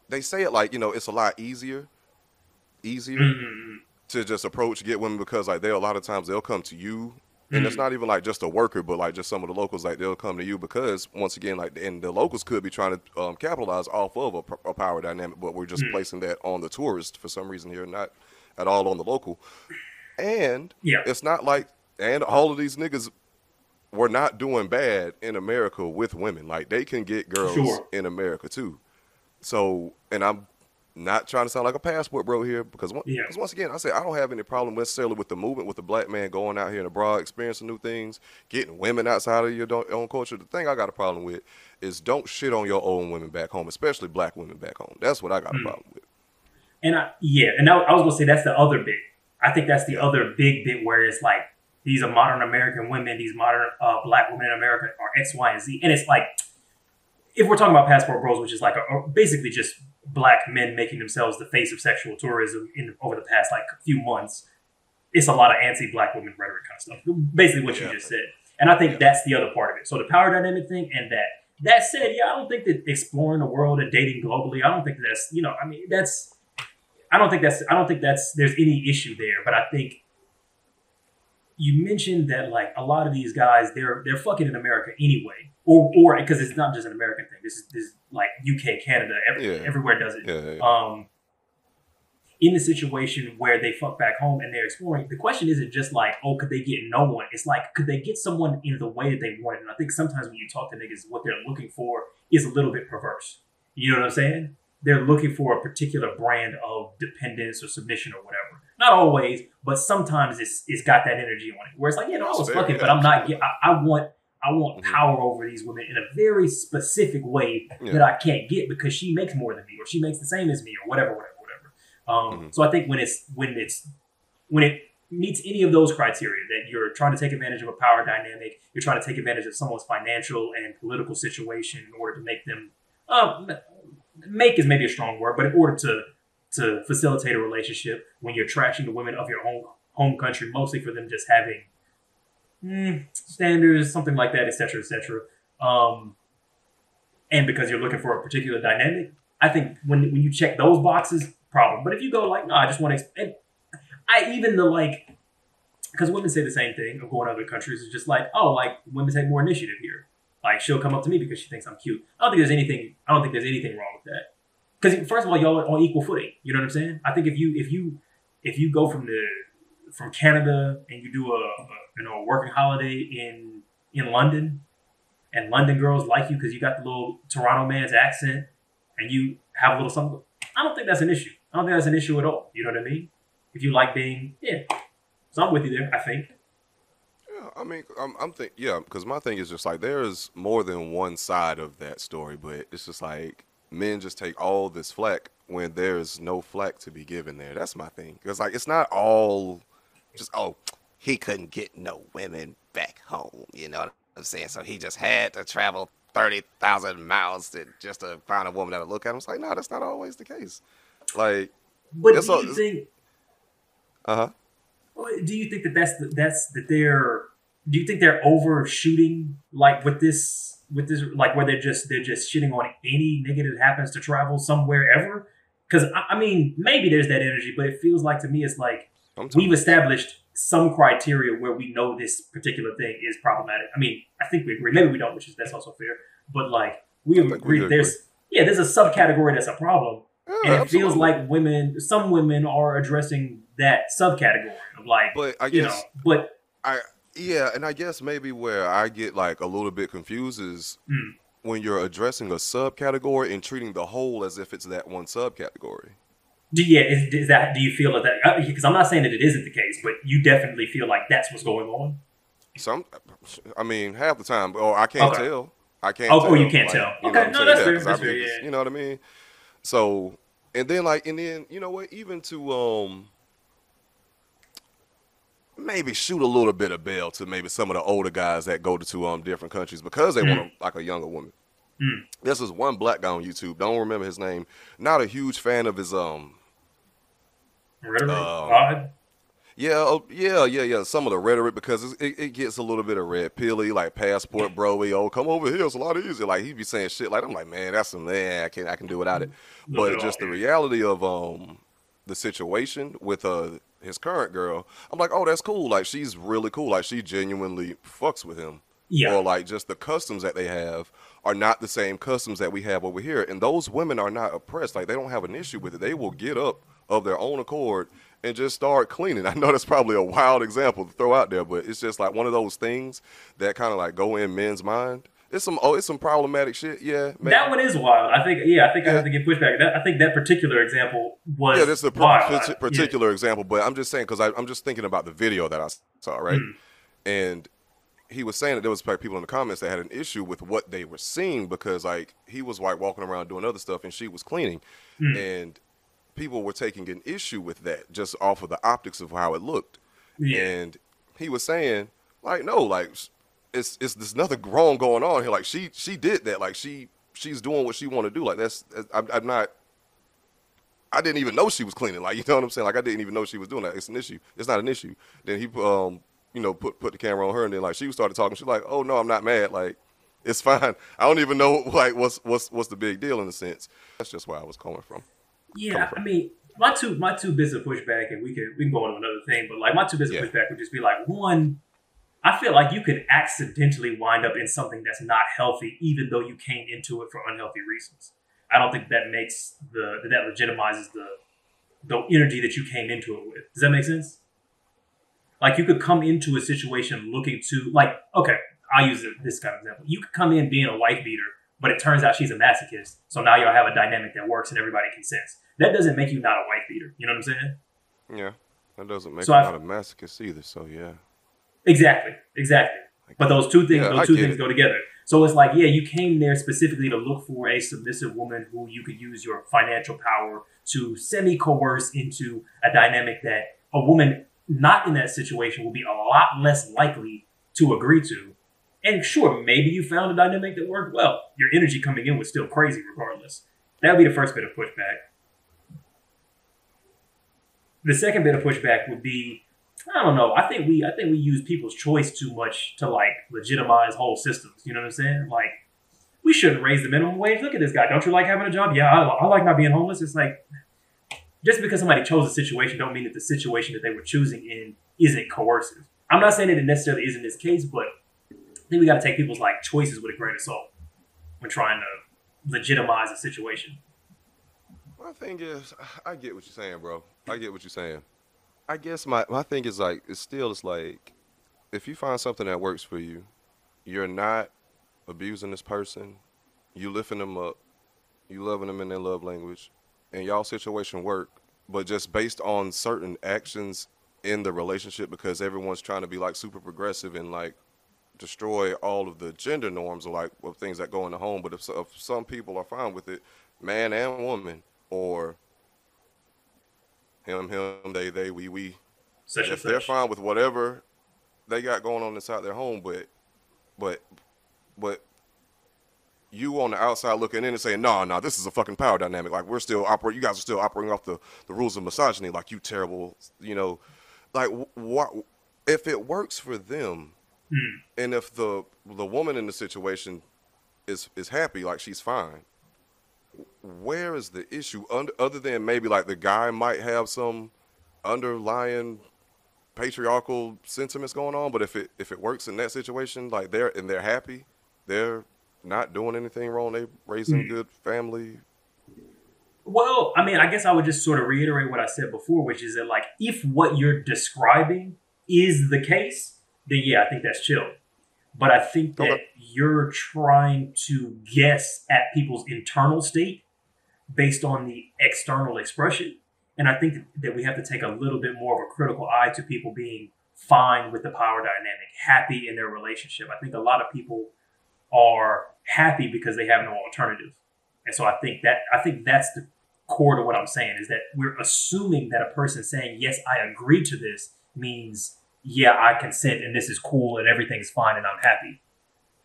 they say it like, you know, it's a lot easier, easier mm-hmm. to just approach, get women because like they, a lot of times they'll come to you and mm-hmm. it's not even like just a worker, but like just some of the locals, like they'll come to you because once again, like, and the locals could be trying to um, capitalize off of a, a power dynamic, but we're just mm-hmm. placing that on the tourist for some reason here, not at all on the local. And yeah. it's not like, and all of these niggas, we're not doing bad in America with women. Like they can get girls sure. in America too. So, and I'm not trying to sound like a passport bro here because one, yeah. once again, I say, I don't have any problem necessarily with the movement, with the black man going out here and abroad, experiencing new things, getting women outside of your own culture. The thing I got a problem with is don't shit on your own women back home, especially black women back home. That's what I got mm. a problem with. And I, yeah. And I, I was going to say, that's the other bit. I think that's the yeah. other big bit where it's like, these are modern American women. These modern uh, black women in America are X, Y, and Z. And it's like, if we're talking about passport bros, which is like a, a basically just black men making themselves the face of sexual tourism in over the past like few months, it's a lot of anti-black women rhetoric kind of stuff. Basically what yeah. you just said. And I think yeah. that's the other part of it. So the power dynamic thing and that. That said, yeah, I don't think that exploring the world and dating globally, I don't think that's, you know, I mean, that's, I don't think that's, I don't think that's, there's any issue there. But I think, you mentioned that like a lot of these guys, they're they're fucking in America anyway, or or because it's not just an American thing. This is this is like U K, Canada, every, yeah. everywhere does it. Yeah, yeah. Um, in the situation where they fuck back home and they're exploring, the question isn't just like, oh, could they get no one? It's like, could they get someone in the way that they wanted? And I think sometimes when you talk to niggas, what they're looking for is a little bit perverse. You know what I'm saying? They're looking for a particular brand of dependence or submission or whatever. Not always, but sometimes it's it's got that energy on it where it's like, yeah, no, I was fucking, but I'm not. Get, I, I want I want mm-hmm. power over these women in a very specific way yeah. that I can't get because she makes more than me or she makes the same as me or whatever, whatever, whatever. Um, mm-hmm. So I think when it's when it's when it meets any of those criteria that you're trying to take advantage of a power dynamic, you're trying to take advantage of someone's financial and political situation in order to make them uh, make is maybe a strong word, but in order to to facilitate a relationship when you're trashing the women of your own home country, mostly for them just having mm, standards, something like that, et cetera, et cetera. Um, and because you're looking for a particular dynamic, I think when when you check those boxes, problem. But if you go like, no, I just want to, I even the like, because women say the same thing of going to other countries, it's just like, oh, like women take more initiative here. Like she'll come up to me because she thinks I'm cute. I don't think there's anything, I don't think there's anything wrong with that. Because first of all, y'all are on equal footing. You know what I'm saying? I think if you if you if you go from the from Canada and you do a, a you know a working holiday in in London, and London girls like you because you got the little Toronto man's accent, and you have a little something. I don't think that's an issue. I don't think that's an issue at all. You know what I mean? If you like being yeah, so I'm with you there. I think. Yeah, I mean, I'm, I'm think yeah, because my thing is just like there is more than one side of that story, but it's just like. Men just take all this flack when there's no flack to be given there. That's my thing. Because, like, it's not all just, oh, he couldn't get no women back home. You know what I'm saying? So he just had to travel thirty thousand miles to, just to find a woman that'll look at him. It's like, no, that's not always the case. Like, but do all, you think, uh-huh. Do you think that that's, the, that's that they're, do you think they're overshooting, like, with this? With this, like where they're just they're just shitting on any nigga that happens to travel somewhere ever, because I, I mean maybe there's that energy, but it feels like to me it's like Sometimes. We've established some criteria where we know this particular thing is problematic. I mean I think we agree, maybe we don't, which is that's also fair. But like we have agreed, there's yeah there's a subcategory that's a problem, yeah, and it absolutely. Feels like women, some women are addressing that subcategory of like, but I guess you know, but I. Yeah, and I guess maybe where I get like a little bit confused is mm. when you're addressing a subcategory and treating the whole as if it's that one subcategory. Yeah, is, is that? Do you feel that? Because I'm not saying that it isn't the case, but you definitely feel like that's what's going on. Some, I mean, half the time, or I can't okay. tell. I can't. Oh, tell, you can't like, tell. You okay, no, that's fair. That's fair yeah. You know what I mean? So And then like, and then, you know what, even to um, maybe shoot a little bit of bail to maybe some of the older guys that go to um different countries because they mm. want a, like a younger woman. Mm. This is one black guy on YouTube. Don't remember his name. Not a huge fan of his um. Rhetoric. Um, yeah, oh, yeah, yeah, yeah. Some of the rhetoric because it, it gets a little bit of red pilly, like passport broy. Oh, come over here, it's a lot easier. Like he be saying shit like I'm like, man, that's some man. I can I can do without it. But it just the reality of um the situation with uh his current girl. I'm like, oh, that's cool. Like she's really cool. Like she genuinely fucks with him. Yeah. Or like just the customs that they have are not the same customs that we have over here. And those women are not oppressed. Like they don't have an issue with it. They will get up of their own accord and just start cleaning. I know that's probably a wild example to throw out there, but it's just like one of those things that kind of like go in men's mind. It's some oh, it's some problematic shit. Yeah, maybe. That one is wild. I think. Yeah, I think yeah. I have to get pushback. That, I think that particular example was yeah, that's a per- wild. particular yeah. example. But I'm just saying because I'm just thinking about the video that I saw, right? Mm. And he was saying that there was people in the comments that had an issue with what they were seeing because like he was like walking around doing other stuff and she was cleaning, mm. and people were taking an issue with that just off of the optics of how it looked. Yeah. And he was saying like, no, like. It's it's there's nothing wrong going on here. Like she she did that. Like she she's doing what she want to do. Like that's I'm, I'm not. I didn't even know she was cleaning. Like you know what I'm saying. Like I didn't even know she was doing that. It's an issue. It's not an issue. Then he um you know put put the camera on her and then like she started talking. She's like, oh no, I'm not mad. Like it's fine. I don't even know like what's what's what's the big deal in a sense. That's just where I was coming from. Yeah, coming from. I mean my two my two bits of pushback, and we can we can go on to another thing. But like my two bits of yeah. pushback would just be like one. I feel like you could accidentally wind up in something that's not healthy, even though you came into it for unhealthy reasons. I don't think that makes the that legitimizes the the energy that you came into it with. Does that make sense? Like you could come into a situation looking to like, okay, I'll use this kind of example. You could come in being a wife beater, but it turns out she's a masochist. So now y'all have a dynamic that works and everybody consents. That doesn't make you not a wife beater. You know what I'm saying? Yeah, that doesn't make so you I've, not a masochist either. So yeah. Exactly, exactly. But those two things, yeah, those two things it. go together. So it's like, yeah, you came there specifically to look for a submissive woman who you could use your financial power to semi-coerce into a dynamic that a woman not in that situation will be a lot less likely to agree to. And sure, maybe you found a dynamic that worked well. Your energy coming in was still crazy regardless. That would be the first bit of pushback. The second bit of pushback would be, I don't know. I think we I think we use people's choice too much to like legitimize whole systems. You know what I'm saying? Like we shouldn't raise the minimum wage. Look at this guy. Don't you like having a job? Yeah, I, I like not being homeless. It's like just because somebody chose a situation don't mean that the situation that they were choosing in isn't coercive. I'm not saying that it necessarily is in this case, but I think we got to take people's like choices with a grain of salt when trying to legitimize a situation. My thing is, I get what you're saying, bro. I get what you're saying. I guess my, my thing is like, it's still, it's like, if you find something that works for you, you're not abusing this person, you lifting them up, you loving them in their love language, and y'all situation work, but just based on certain actions in the relationship, because everyone's trying to be like super progressive and like destroy all of the gender norms or like of things that go in the home. But if, if some people are fine with it, man and woman, or him, him, they, they, we, we. Such if they're such. fine with whatever they got going on inside their home, but, but, but you on the outside looking in and saying, no, nah, no, nah, this is a fucking power dynamic. Like we're still operating, you guys are still operating off the, the rules of misogyny. Like you terrible, you know, like what, if it works for them hmm. and if the, the woman in the situation is, is happy, like she's fine. Where is the issue other than maybe like the guy might have some underlying patriarchal sentiments going on, but if it if it works in that situation, like they're and they're happy, they're not doing anything wrong, they raising mm-hmm. good family. Well, I mean, I guess I would just sort of reiterate what I said before, which is that like if what you're describing is the case, then yeah, I think that's chill. But I think that okay. you're trying to guess at people's internal state based on the external expression. And I think that we have to take a little bit more of a critical eye to people being fine with the power dynamic, happy in their relationship. I think a lot of people are happy because they have no alternative. And so I think that I think that's the core to what I'm saying is that we're assuming that a person saying, yes, I agree to this means, yeah, I consent and this is cool and everything's fine and I'm happy.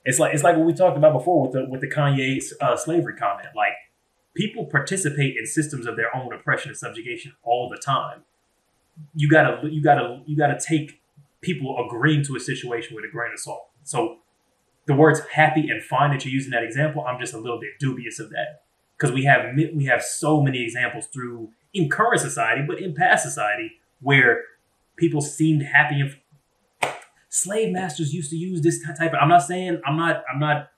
It's like, it's like what we talked about before with the, with the Kanye uh, slavery comment. Like, people participate in systems of their own oppression and subjugation all the time. You gotta, you gotta, you gotta take people agreeing to a situation with a grain of salt. So the words happy and fine that you're using that example, I'm just a little bit dubious of that. Because we have we have so many examples through, in current society, but in past society, where people seemed happy. And f- slave masters used to use this type of, I'm not saying, I'm not, I'm not,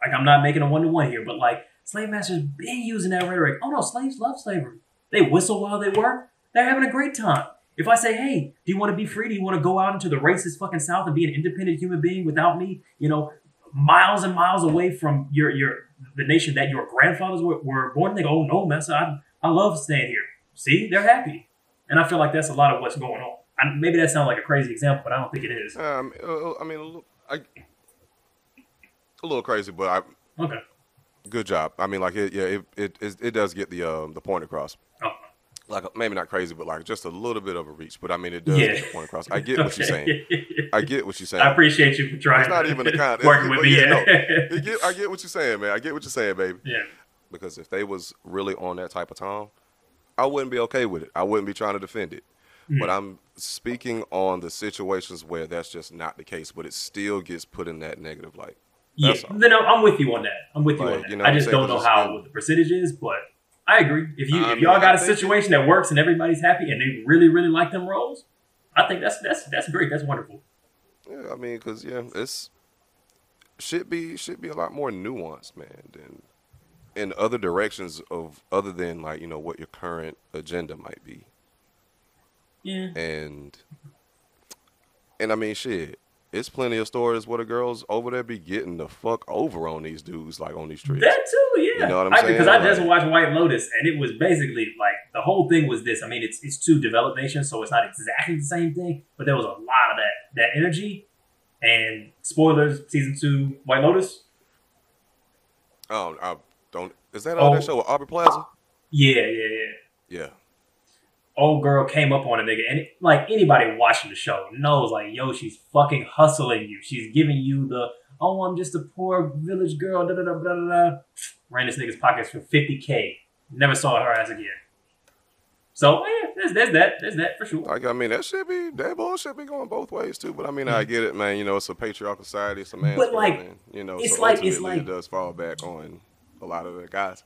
like I'm not making a one-to-one here, but like slave masters been using that rhetoric. Oh no, slaves love slavery. They whistle while they work. They're having a great time. If I say, hey, do you want to be free? Do you want to go out into the racist fucking South and be an independent human being without me, you know, miles and miles away from your, your, the nation that your grandfathers were, were born in? They go, oh no, man, so I, I love staying here. See, they're happy. And I feel like that's a lot of what's going on. I, maybe that sounds like a crazy example, but I don't think it is. Um, I mean, I, a little crazy, but I, okay. Good job. I mean, like, it, yeah, it, it, it, it does get the, um, the point across. Oh. Like, maybe not crazy, but like just a little bit of a reach. But I mean, it does yeah. get the point across. I get okay. what you're saying. I get what you're saying. I appreciate you for trying. It's not even a kind. Working with me. Yeah. No, it get, I get what you're saying, man. I get what you're saying, baby. Yeah. Because if they was really on that type of time, I wouldn't be okay with it. I wouldn't be trying to defend it. Mm-hmm. But I'm speaking on the situations where that's just not the case, but it still gets put in that negative light. That's yeah. All. Then I'm with you on that. I'm with you like, on that. You know, I just don't know how what the percentage is, but. I agree. If you I if y'all mean, got I a situation that works and everybody's happy and they really really like them roles, I think that's that's that's great. That's wonderful. Yeah, I mean, because yeah, it's should be should be a lot more nuanced, man, than in other directions of other than like you know what your current agenda might be. Yeah. And and I mean, shit, it's plenty of stories where the girls over there be getting the fuck over on these dudes, like on these streets. That too, yeah. You know what I'm I, saying? Because I just like, watched White Lotus, and it was basically like the whole thing was this. I mean, it's it's two developed nations, so it's not exactly the same thing, but there was a lot of that that energy. And spoilers, season two, White Lotus. Oh, I don't. Is that on oh, that show with Aubrey Plaza? Yeah, yeah, yeah. Yeah. Old girl came up on a nigga, and it, like anybody watching the show knows, like, yo, she's fucking hustling you. She's giving you the, oh, I'm just a poor village girl, da da da da da. Ran this nigga's pockets for fifty K. Never saw her ass again. So yeah, there's there's that, there's that for sure. Like, I mean, that should be that bullshit be going both ways too. But I mean, mm-hmm. I get it, man. You know, it's a patriarchal society, it's a man's but like, man. You know, it's so like it's like it does fall back on a lot of the guys.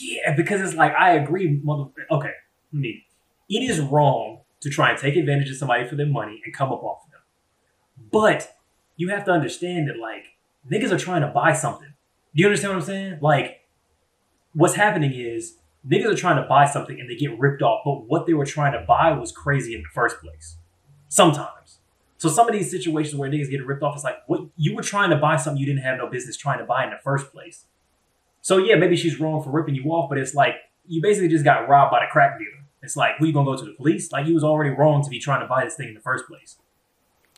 Yeah, because it's like I agree, mother. Okay, me. It is wrong to try and take advantage of somebody for their money and come up off of them. But you have to understand that, like, niggas are trying to buy something. Do you understand what I'm saying? Like, what's happening is niggas are trying to buy something and they get ripped off. But what they were trying to buy was crazy in the first place. Sometimes. So some of these situations where niggas get ripped off, it's like, what you were trying to buy something you didn't have no business trying to buy in the first place. So, yeah, maybe she's wrong for ripping you off, but it's like you basically just got robbed by the crack dealer. It's like, who you gonna go to, the police? Like, he was already wrong to be trying to buy this thing in the first place.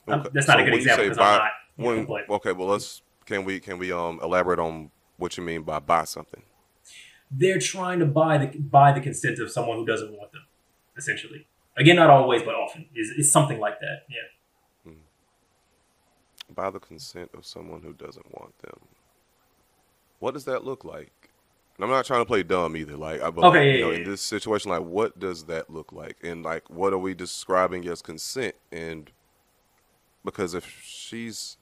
Okay. That's not so a good example because I'm not. When, when, okay, well, let's can we can we um elaborate on what you mean by buy something? They're trying to buy the buy the consent of someone who doesn't want them, essentially. Again, not always, but often is is something like that. Yeah. Hmm. Buy the consent of someone who doesn't want them. What does that look like? And I'm not trying to play dumb either. Like, I believe, okay, yeah, you know, yeah, in this situation, like, what does that look like? And, like, what are we describing as consent? And because if she's,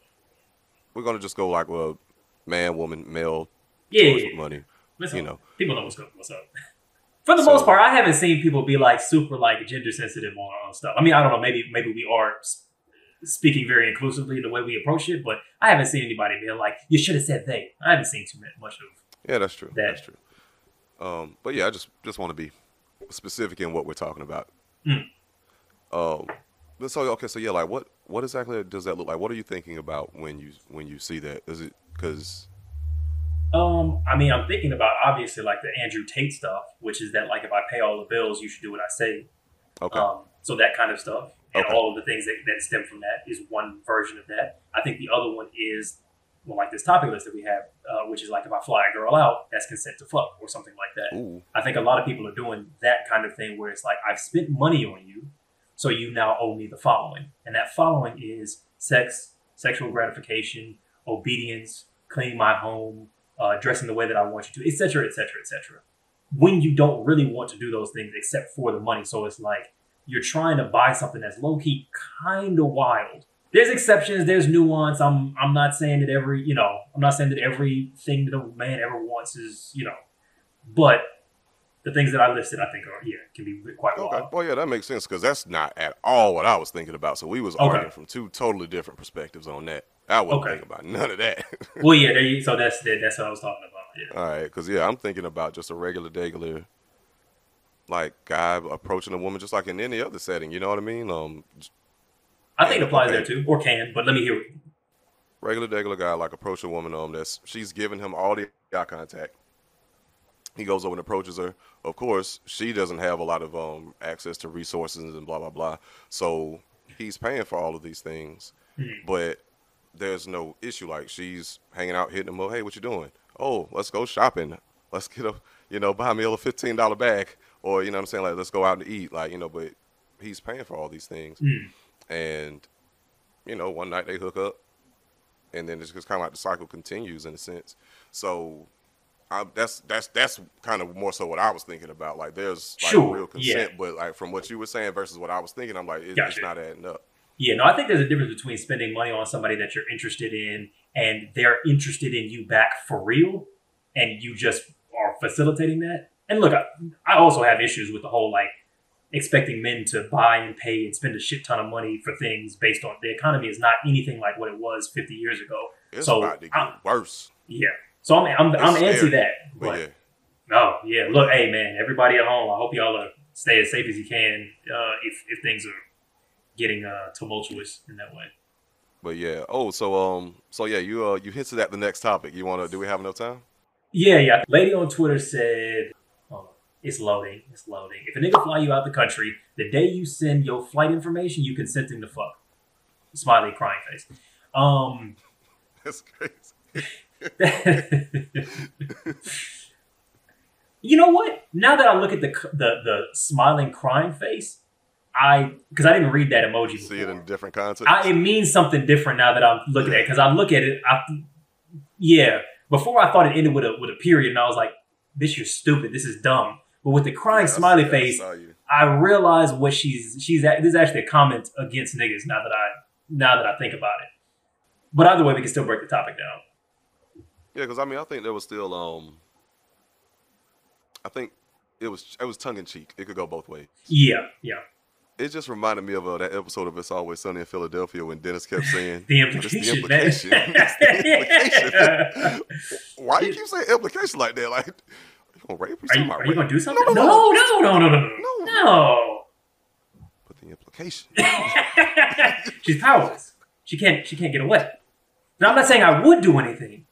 we're going to just go, like, well, man, woman, male, yeah, yeah, yeah. With money. Listen, you know. People know what's going on. For the so, most part, I haven't seen people be, like, super, like, gender sensitive on, on stuff. I mean, I don't know. Maybe, maybe we are speaking very inclusively in the way we approach it, but I haven't seen anybody be like, you should have said they. I haven't seen too much of Yeah, that's true. That. That's true. Um, but yeah, I just, just want to be specific in what we're talking about. Mm. Um, so okay, so yeah, like what, what exactly does that look like? What are you thinking about when you when you see that? Is it because? Um, I mean, I'm thinking about obviously like the Andrew Tate stuff, which is that like if I pay all the bills, you should do what I say. Okay. Um, so that kind of stuff and okay. all of the things that, that stem from that is one version of that. I think the other one is well, like this topic list that we have, uh, which is like, if I fly a girl out, that's consent to fuck or something like that. Ooh. I think a lot of people are doing that kind of thing where it's like, I've spent money on you, so you now owe me the following. And that following is sex, sexual gratification, obedience, cleaning my home, uh, dressing the way that I want you to, et cetera, et cetera, et cetera. When you don't really want to do those things except for the money. So it's like, you're trying to buy something that's low-key kind of wild. There's exceptions, there's nuance. I'm I'm not saying that every, you know, I'm not saying that everything that a man ever wants is, you know, but the things that I listed, I think are, yeah, can be quite okay. wild. Well, yeah, that makes sense, because that's not at all what I was thinking about. So we was okay. arguing from two totally different perspectives on that. I wasn't okay. thinking about none of that. Well, yeah, there you, so that's that's what I was talking about. Yeah. All right, because, yeah, I'm thinking about just a regular, regular, like, guy approaching a woman just like in any other setting, you know what I mean? Um, I think it applies okay. there too, or can, but let me hear it. Regular, regular guy, like, approach a woman, um, that's, she's giving him all the eye contact. He goes over and approaches her. Of course, she doesn't have a lot of um access to resources and blah, blah, blah. So he's paying for all of these things, mm-hmm. but there's no issue. Like, she's hanging out, hitting him up. Hey, what you doing? Oh, let's go shopping. Let's get a, you know, buy me a fifteen dollar bag. Or, you know what I'm saying? Like, let's go out and eat. Like, you know, but he's paying for all these things. Mm. And, you know, one night they hook up. And then it's just kind of like the cycle continues in a sense. So I, that's that's that's kind of more so what I was thinking about. Like, there's, like, sure. real consent. Yeah. But, like, from what you were saying versus what I was thinking, I'm like, it, gotcha. It's not adding up. Yeah, no, I think there's a difference between spending money on somebody that you're interested in and they're interested in you back for real. And you just are facilitating that. And look, I, I also have issues with the whole, like, expecting men to buy and pay and spend a shit ton of money for things based on the economy is not anything like what it was fifty years ago. It's so about to get I'm, worse. Yeah. So I'm I'm, I'm anti that. But, but yeah. no, yeah. Look, hey, man, everybody at home, I hope y'all are, stay as safe as you can uh, if, if things are getting uh, tumultuous in that way. But yeah. Oh, so, um, so yeah, you uh, you hinted at the next topic. You want to, do we have enough time? Yeah, yeah. Lady on Twitter said... It's loading. It's loading. If a nigga fly you out the country, the day you send your flight information, you consenting to fuck. Smiley, crying face. Um, That's crazy. You know what? Now that I look at the the, the smiling, crying face, I because I didn't read that emoji before. See it in a different context? I, it means something different now that I'm looking yeah. at it. Because I look at it, I, yeah. Before I thought it ended with a, with a period, and I was like, bitch, you're stupid. This is dumb. But with the crying yeah, smiley yeah, face, I, I realize what she's she's at. This is actually a comment against niggas now that I now that I think about it. But either way, we can still break the topic down. Yeah, because I mean, I think there was still um, I think it was it was tongue in cheek. It could go both ways. Yeah, yeah. It just reminded me of uh, that episode of It's Always Sunny in Philadelphia when Dennis kept saying the implication. The implication. the implication. Why do you keep saying implication like that? Like, are you gonna rape or something? Are you, you gonna do something? No, no, no, no, no, no, no. no. no. But the implication. She's powerless. She can't. She can't get away. Now I'm not saying I would do anything,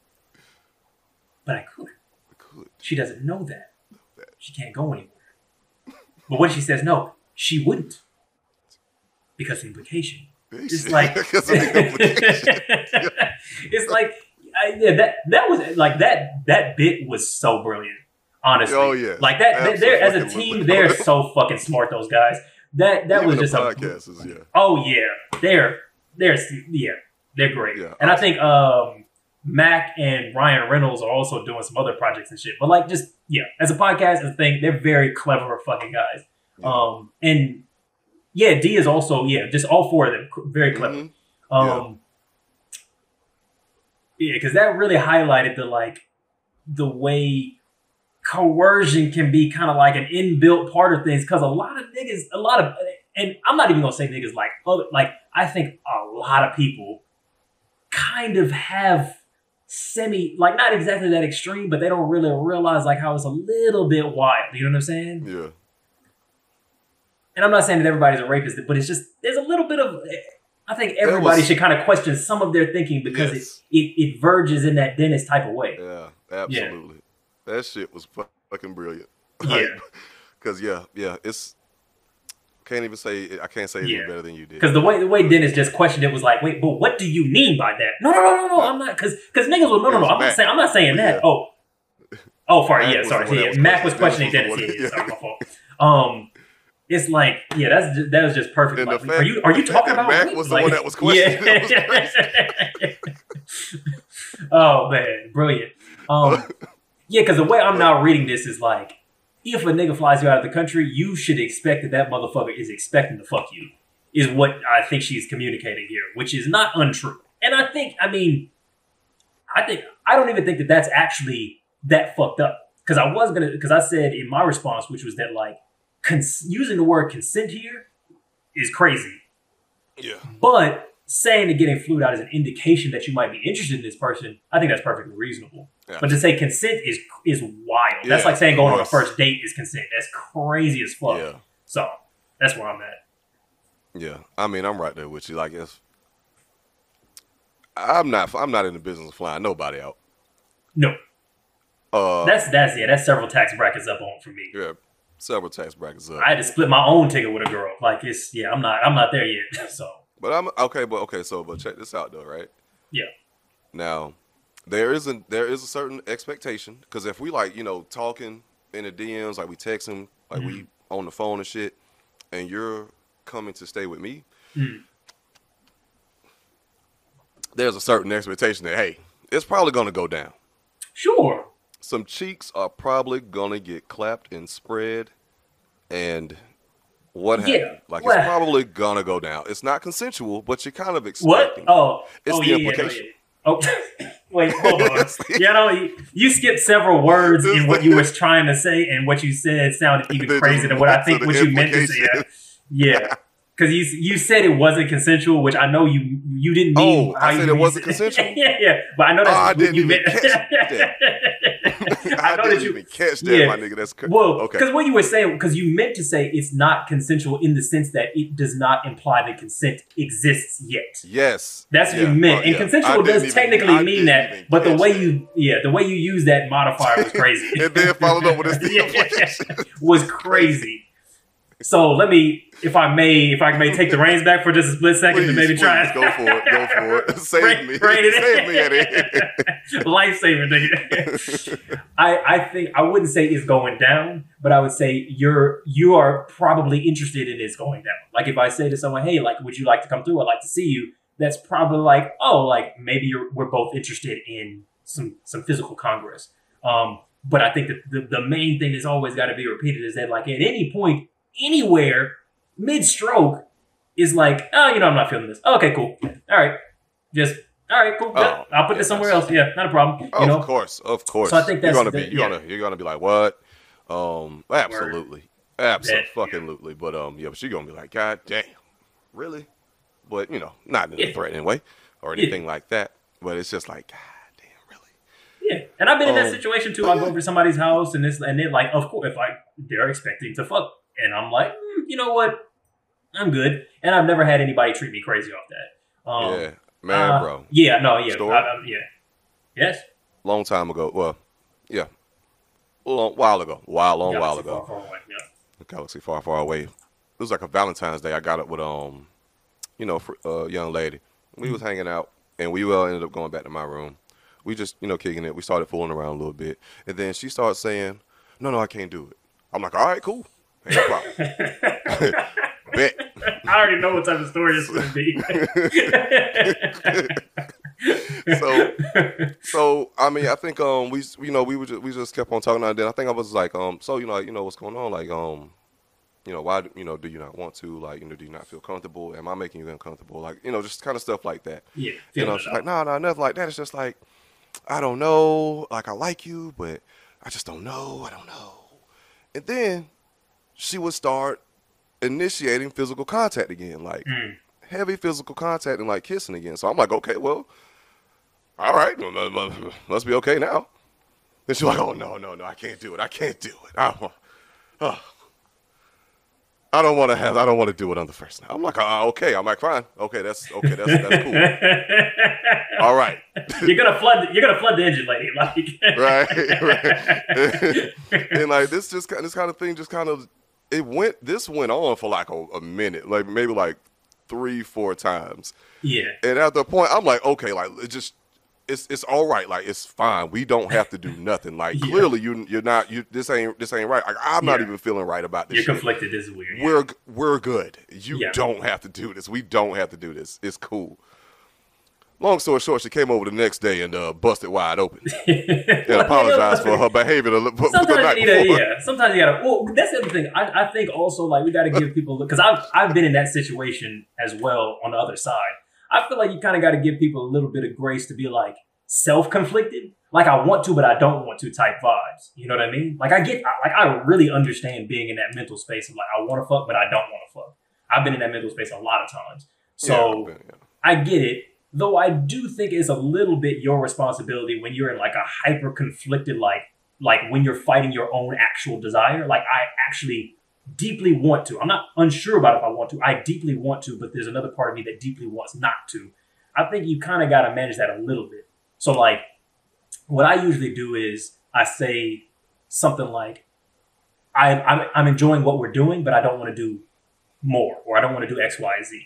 but I could. I could. She doesn't know that. know that. She can't go anywhere. But when she says no, she wouldn't. Because of the implication. It's like, because of the implication. It's like, I, yeah, that that was like that that bit was so brilliant. Honestly, oh yeah, like that. They're, as a team, they're so fucking smart. Those guys. That that Even was just a. Is, yeah. Oh yeah, they're they're yeah they're great. Yeah, and awesome. I think um, Mac and Ryan Reynolds are also doing some other projects and shit. But like, just yeah, as a podcast, as a thing, they're very clever fucking guys. Yeah. Um and. Yeah, D is also, yeah, just all four of them. Very clever. Mm-hmm. Um, yeah, because yeah, that really highlighted the, like, the way coercion can be kind of like an inbuilt part of things. Because a lot of niggas, a lot of, and I'm not even going to say niggas like, other, like, I think a lot of people kind of have semi, like, not exactly that extreme, but they don't really realize, like, how it's a little bit wild. You know what I'm saying? Yeah. And I'm not saying that everybody's a rapist, but it's just, there's a little bit of, I think everybody was, should kind of question some of their thinking because yes. it, it it verges in that Dennis type of way. Yeah, absolutely. Yeah. That shit was fucking brilliant. Yeah. Because, yeah, yeah, it's, Can't even say I can't say yeah. it better than you did. Because the way the way Dennis just questioned it was like, wait, but what do you mean by that? No, no, no, no, no. Like, I'm not because because niggas will no, no, no. I'm Mac. not saying I'm not saying that. Yeah. Oh, oh, sorry, Mac yeah, sorry. Yeah, was Mac was questioning Dennis. Was yeah, yeah, sorry, my fault. Um, it's like yeah, that's just, that was just perfect. And like, fact, are you are you talking about Mac? Me? Was the like, one that was questioning? Yeah. That was oh man, brilliant. Um, yeah, because the way I'm now reading this is like, if a nigga flies you out of the country, you should expect that that motherfucker is expecting to fuck you, is what I think she's communicating here, which is not untrue. And I think, I mean, I think, I don't even think that that's actually that fucked up. Because I was going to, because I said in my response, which was that like, cons- using the word consent here is crazy. Yeah. But saying that getting flued out is an indication that you might be interested in this person, I think that's perfectly reasonable. Yeah. But to say consent is is wild. Yeah, that's like saying going on a first date is consent. That's crazy as fuck. Yeah. So that's where I'm at. Yeah, I mean, I'm right there with you. Like, it's, I'm not I'm not in the business of flying nobody out. No. Uh, that's that's yeah. That's several tax brackets up on for me. Yeah, several tax brackets up. I had to split my own ticket with a girl. Like it's yeah. I'm not I'm not there yet. So. But I'm okay, but okay, so but check this out though, right? Yeah. Now, there is a there is a certain expectation because if we like, you know, talking in the D Ms, like we texting, like mm-hmm. we on the phone and shit, and you're coming to stay with me, mm-hmm. there's a certain expectation that hey, it's probably gonna go down. Sure. Some cheeks are probably gonna get clapped and spread, and. What happened? Yeah. Like, what? It's probably gonna go down. It's not consensual, but you're kind of expecting. What? Oh, it's oh, the yeah, implication. Yeah, yeah. Oh, wait, hold on. You know, you, you skipped several words in what you was trying to say, and what you said sounded even crazier than what I think what you meant to say. Yeah, because you you said it wasn't consensual, which I know you you didn't mean. Oh, I said it wasn't consensual. Yeah, yeah, but I know that's oh, I didn't you even meant. Catch that. I, I know didn't that you, even catch that, yeah. my nigga. That's crazy. Well, because okay. what you were saying, because you meant to say it's not consensual in the sense that it does not imply that consent exists yet. Yes, that's yeah. what you meant. Uh, and yeah. consensual does even, technically mean that, but the way you, yeah, the way you use that modifier was crazy. And then followed up with this yeah, yeah. was crazy. So let me, if I may, if I may take the reins back for just a split second please, to maybe please, try it. Go for it. Go for it. Save Rain, me. Save me at it. Lifesaver, nigga. I, I think, I wouldn't say it's going down, but I would say you're, you are probably interested in it's going down. Like if I say to someone, hey, like, would you like to come through? I'd like to see you. That's probably like, oh, like maybe you're, we're both interested in some, some physical congress. Um, but I think that the, the main thing that's always got to be repeated is that like at any point, anywhere mid-stroke is like, oh, you know, I'm not feeling this. Oh, okay, cool. All right. Just, all right, cool. Oh, I'll put yeah, this somewhere else. Yeah, not a problem. Oh, you know? Of course. Of course. So I think that's... You're going to be, you're yeah. gonna, you're gonna be like, what? Um, absolutely. Absolutely. Yeah. But, um, yeah, but she's going to be like, God damn. Really? But, you know, not in yeah. a threatening way or anything yeah. like that. But it's just like, God damn, really? Yeah. And I've been um, in that situation, too. I go over to somebody's house and this, and they're like, of course, if I, they're expecting to fuck. And I'm like, mm, you know what? I'm good. And I've never had anybody treat me crazy off that. Um, yeah, man, uh, bro. Yeah, no, yeah. I, I, yeah. Yes? Long time ago. Well, yeah. A long, while ago. While, long Galaxy while ago. Far, far away. Yeah. Galaxy far, far away. It was like a Valentine's Day. I got up with, um, you know, a uh, young lady. We mm-hmm. was hanging out, and we uh, ended up going back to my room. We just, you know, kicking it. We started fooling around a little bit. And then she started saying, no, no, I can't do it. I'm like, all right, cool. Ain't no problem. Bet. I already know what type of story this would be. so, so I mean, I think um, we you know we were just, we just kept on talking. And then I think I was like um, so you know like, you know what's going on like um, you know why you know do you not want to like you know do you not feel comfortable? Am I making you uncomfortable? Like you know just kind of stuff like that. Yeah. You know she's like no no nothing like that. It's just like I don't know like I like you but I just don't know I don't know. And then. She would start initiating physical contact again, like mm. heavy physical contact and like kissing again. So I'm like, okay, well, all right, let's be okay now. Then she's like, oh no, no, no, I can't do it. I can't do it. I don't, oh, I don't want to have. I don't want to do it on the first night. I'm like, uh, okay. I'm like, fine. Okay, that's okay. That's that's cool. All right. You're gonna flood. You're gonna flood the engine, lady. Like right, right. And like this, just this kind of thing, just kind of. it went, this went on for like a, a minute, like maybe like three, four times. Yeah. And at the point, I'm like, okay, like it just, it's it's all right. Like, it's fine. We don't have to do nothing. Like, yeah. clearly you you're not you this ain't this ain't right. Like, I'm yeah. not even feeling right about this. You're shit. conflicted. This is weird. Yeah. We're we're good. You yeah. don't have to do this. We don't have to do this. It's cool. Long story short, she came over the next day and uh, busted wide open and apologized for her behavior. The, sometimes the night you need before. A, yeah. Sometimes you gotta. Well, that's the other thing. I, I think also like we gotta give people, because I've I've been in that situation as well on the other side. I feel like you kind of got to give people a little bit of grace to be like self-conflicted, like I want to, but I don't want to type vibes. You know what I mean? Like I get, I, like I really understand being in that mental space of like I want to fuck, but I don't want to fuck. I've been in that mental space a lot of times, so yeah, yeah. I get it. Though I do think it's a little bit your responsibility when you're in like a hyper-conflicted, like like when you're fighting your own actual desire. Like I actually. deeply want to. I'm not unsure about if I want to. I deeply want to, but there's another part of me that deeply wants not to. I think you kind of got to manage that a little bit. So like what I usually do is I say something like, I, I'm, I'm enjoying what we're doing, but I don't want to do more, or I don't want to do X, Y, Z.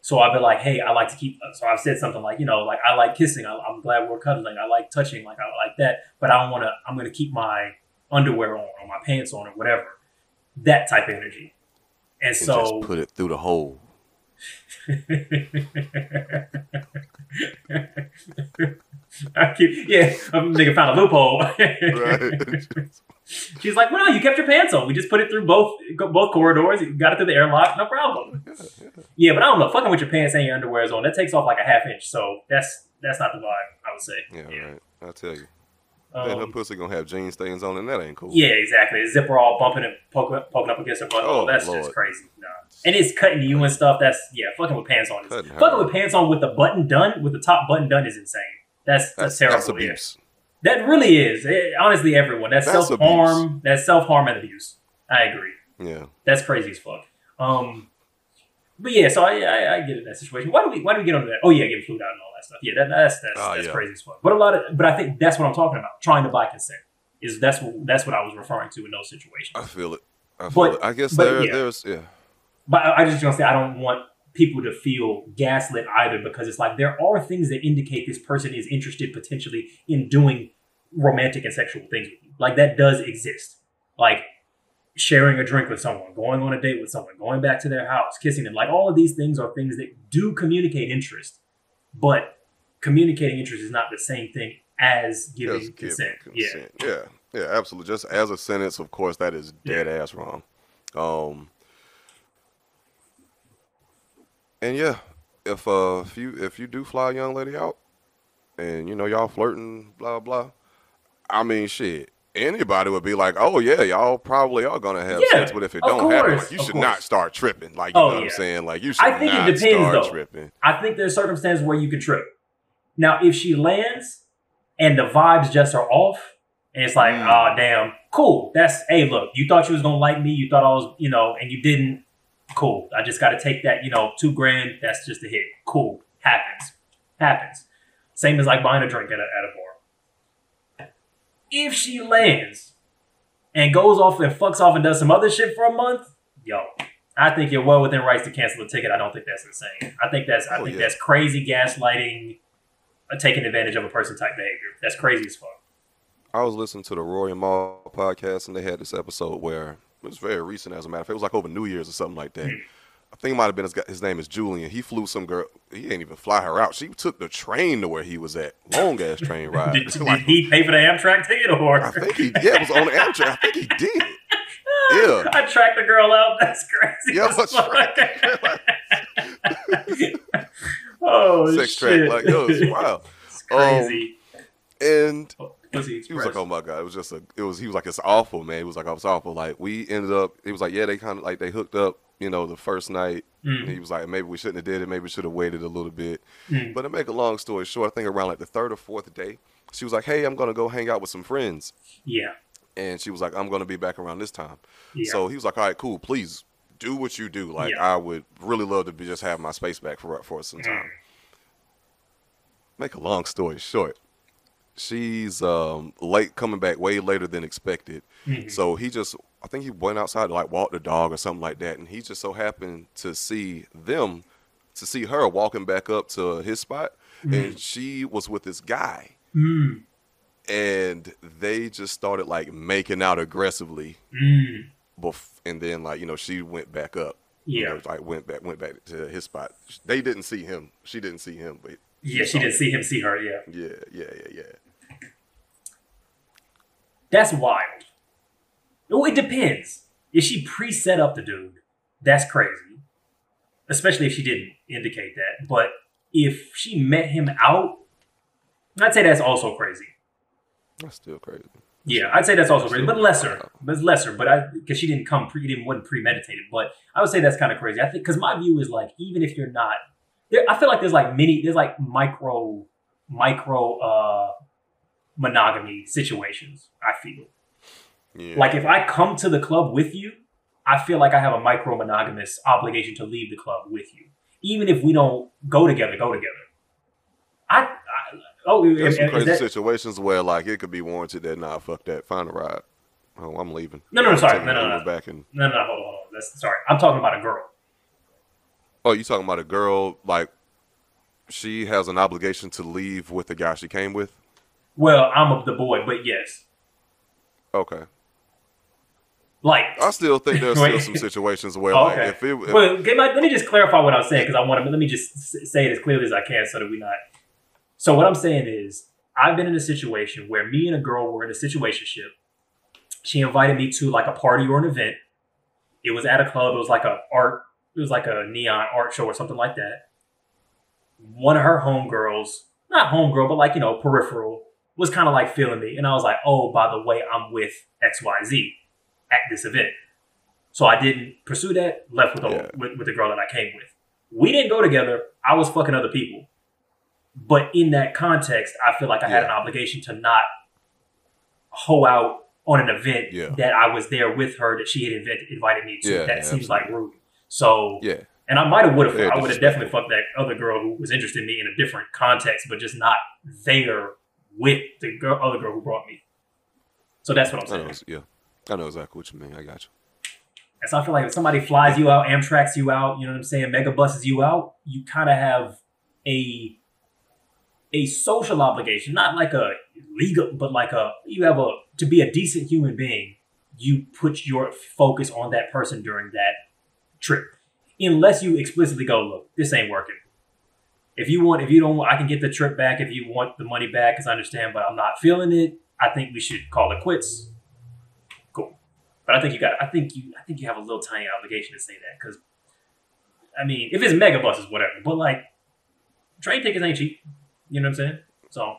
So I've been like, hey, I like to keep, so I've said something like, you know, like I like kissing. I, I'm glad we're cuddling. I like touching. Like I like that, but I don't want to, I'm going to keep my underwear on or my pants on or whatever. That type of energy. And, and so just put it through the hole. I keep, yeah, a nigga found a loophole. Right. She's like, well, no, you kept your pants on. We just put it through both both corridors. You got it through the airlock. No problem. Yeah, yeah. yeah, but I don't know. Fucking with your pants and your underwear is on. That takes off like a half inch. So that's that's not the vibe, I would say. Yeah, yeah. Right. I tell you. Um, that her pussy gonna have jean stains on, and that ain't cool. Yeah, exactly. The zipper all bumping and poking, poking up against her butt. Oh, that's Lord. just crazy. Nah. And it's cutting you and stuff. That's yeah, fucking with pants on. Is, fucking hurt. with pants on with the button done, with the top button done is insane. That's that's, that's terrible. That's abuse. Yeah. That really is. It, honestly, everyone. That's, that's self harm. That's self harm and abuse. I agree. Yeah, that's crazy as fuck. Um, but yeah, so I I, I get in that situation. Why do we why do we get onto that? Oh yeah, getting flued out and all. Stuff. Yeah, that, that's that's, oh, that's yeah. crazy as fuck. But a lot of, but I think that's what I'm talking about. Trying to buy consent is that's what that's what I was referring to in those situations. I feel it. I feel but, it. I guess but there, yeah. there's yeah. But I, I just gonna say I don't want people to feel gaslit either, because it's like there are things that indicate this person is interested potentially in doing romantic and sexual things with you. Like that does exist. Like sharing a drink with someone, going on a date with someone, going back to their house, kissing them. Like all of these things are things that do communicate interest. But communicating interest is not the same thing as giving, giving consent. consent. Yeah. yeah, yeah, absolutely. Just as a sentence, of course, that is dead yeah. ass wrong. Um, and yeah, if uh, if you if you do fly a young lady out, and you know y'all flirting, blah blah. I mean, shit. Anybody would be like, oh yeah, y'all probably are gonna have yeah, sex, but if it don't course, happen, like, you should course. not start tripping. Like you oh, know yeah. what I'm saying? Like you should I think not it depends, start though. tripping. I think there's circumstances where you can trip. Now, if she lands and the vibes just are off, and it's like, mm. oh damn, cool. That's hey, look, you thought you was gonna like me, you thought I was, you know, and you didn't. Cool. I just gotta take that, you know, two grand. That's just a hit. Cool. Happens. Happens. Same as like buying a drink at a at a bar. If she lands and goes off and fucks off and does some other shit for a month, yo, I think you're well within rights to cancel the ticket. I don't think that's insane. I think that's I oh, think yeah. that's crazy gaslighting, uh, taking advantage of a person type behavior. That's crazy as fuck. I was listening to the Roy and Ma podcast, and they had this episode where it was very recent. As a matter of fact, it was like over New Year's or something like that. Mm-hmm. I think it might have been his, his name is Julian. He flew some girl. He didn't even fly her out. She took the train to where he was at. Long ass train ride. did, like, did he pay for the Amtrak ticket or? I think he. Yeah, it was on the Amtrak. I think he did. Yeah. I tracked the girl out. That's crazy. Yeah, I oh Sex shit. Track. Like yo, it's wild. It's crazy. Um, and oh, he was like, oh my god, it was just a. It was. He was like, it's awful, man. He was like, I was awful. Like we ended up. It was like, yeah, they kind of like they hooked up. You know, the first night, mm. he was like, maybe we shouldn't have did it. Maybe we should have waited a little bit. Mm. But to make a long story short, I think around like the third or fourth day, she was like, hey, I'm going to go hang out with some friends. Yeah. And she was like, I'm going to be back around this time. Yeah. So he was like, all right, cool. Please do what you do. Like, yeah. I would really love to be just have my space back for, for some time. Mm. Make a long story short. She's um, late coming back way later than expected. Mm-hmm. So he just I think he went outside to like walk the dog or something like that, and he just so happened to see them, to see her walking back up to his spot, mm-hmm. and she was with this guy, mm. and they just started like making out aggressively, mm. bef- and then like you know she went back up, yeah, you know, like went back went back to his spot. They didn't see him, she didn't see him, but yeah, she didn't see him see her, yeah, yeah, yeah, yeah, yeah. That's wild. No, it depends. If she pre-set up the dude, that's crazy. Especially if she didn't indicate that. But if she met him out, I'd say that's also crazy. That's still crazy. Yeah, I'd say that's also crazy, but lesser. But lesser, but I because she didn't come pre, didn't wasn't premeditated. But I would say that's kind of crazy. I think because my view is like even if you're not, there, I feel like there's like many, there's like micro, micro uh, monogamy situations. I feel. Yeah. Like, if I come to the club with you, I feel like I have a micro-monogamous obligation to leave the club with you. Even if we don't go together, go together. I, I oh, There's some crazy that, situations where, like, it could be warranted that, nah, fuck that, find a ride. Oh, I'm leaving. No, no, no, sorry. No, no, no. Back and... No, no, no, hold on, hold on. That's, sorry, I'm talking about a girl. Oh, you talking about a girl, like, she has an obligation to leave with the guy she came with? Well, I'm a, the boy, but yes. Okay. Like, I still think there's still some situations where, oh, okay. like, if it, if, well, let me just clarify what I'm saying because I want to. Let me just say it as clearly as I can so that we not. So what I'm saying is, I've been in a situation where me and a girl were in a situationship. She invited me to like a party or an event. It was at a club. It was like a art. It was like a neon art show or something like that. One of her homegirls, not homegirl, but like you know peripheral, was kind of like feeling me, and I was like, oh, by the way, I'm with X Y Z at this event. So I didn't pursue that, left with, yeah. the, with with the girl that I came with. We didn't go together. I was fucking other people. But in that context, I feel like I yeah. had an obligation to not hoe out on an event yeah. that I was there with her that she had inv- invited me to. Yeah, that yeah, seems absolutely. like rude. So, yeah. and I might have would have, yeah, I would have definitely fucked that other girl who was interested in me in a different context, but just not there with the girl, other girl who brought me. So that's what I'm saying. I know, yeah. I know exactly what you mean. I got you. And so I feel like if somebody flies you out, Amtraks you out, you know what I'm saying, mega buses you out, you kind of have a a social obligation, not like a legal, but like a, you have a, to be a decent human being, you put your focus on that person during that trip. Unless you explicitly go, look, this ain't working. If you want, if you don't, I can get the trip back if you want the money back, because I understand, but I'm not feeling it. I think we should call it quits. But I think you got. I think you. I think you have a little tiny obligation to say that because, I mean, if it's mega buses, whatever. But like, train tickets ain't cheap. You know what I'm saying? So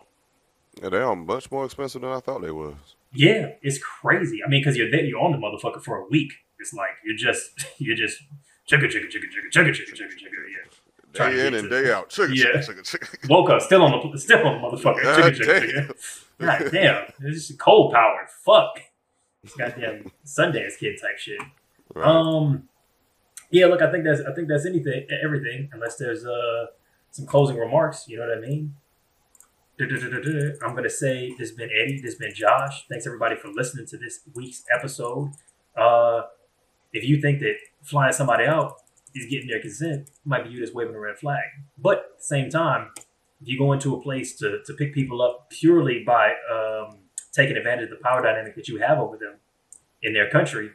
yeah, they are much more expensive than I thought they was. Yeah, it's crazy. I mean, because you're there, you're on the motherfucker for a week. It's like you're just, you're just chugga chugga chugga chugga chugga chugga chugga chugga. Yeah, day in and day out. Chugga chugga chugga. Woke up still on the still on the motherfucker. Chugga chugga chugga. God damn, it's just cold power. Fuck. Goddamn Sundance Kid type shit. Right. Um, yeah. Look, I think that's I think that's anything, everything, unless there's uh some closing remarks. You know what I mean? I'm gonna say this has been Eddie. This has been Josh. Thanks everybody for listening to this week's episode. Uh, if you think that flying somebody out is getting their consent, you might be viewed as waving a red flag. But at the same time, if you go into a place to to pick people up purely by um. taking advantage of the power dynamic that you have over them in their country,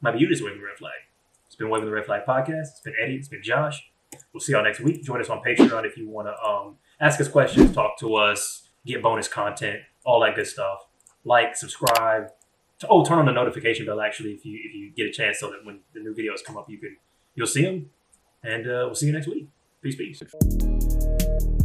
might be you just waving the red flag. It's been Waving the Red Flag Podcast. It's been Eddie. It's been Josh. We'll see y'all next week. Join us on Patreon if you want to um, ask us questions, talk to us, get bonus content, all that good stuff. Like, subscribe. Oh, turn on the notification bell actually if you if you get a chance so that when the new videos come up, you can you'll see them. And uh, we'll see you next week. Peace, peace.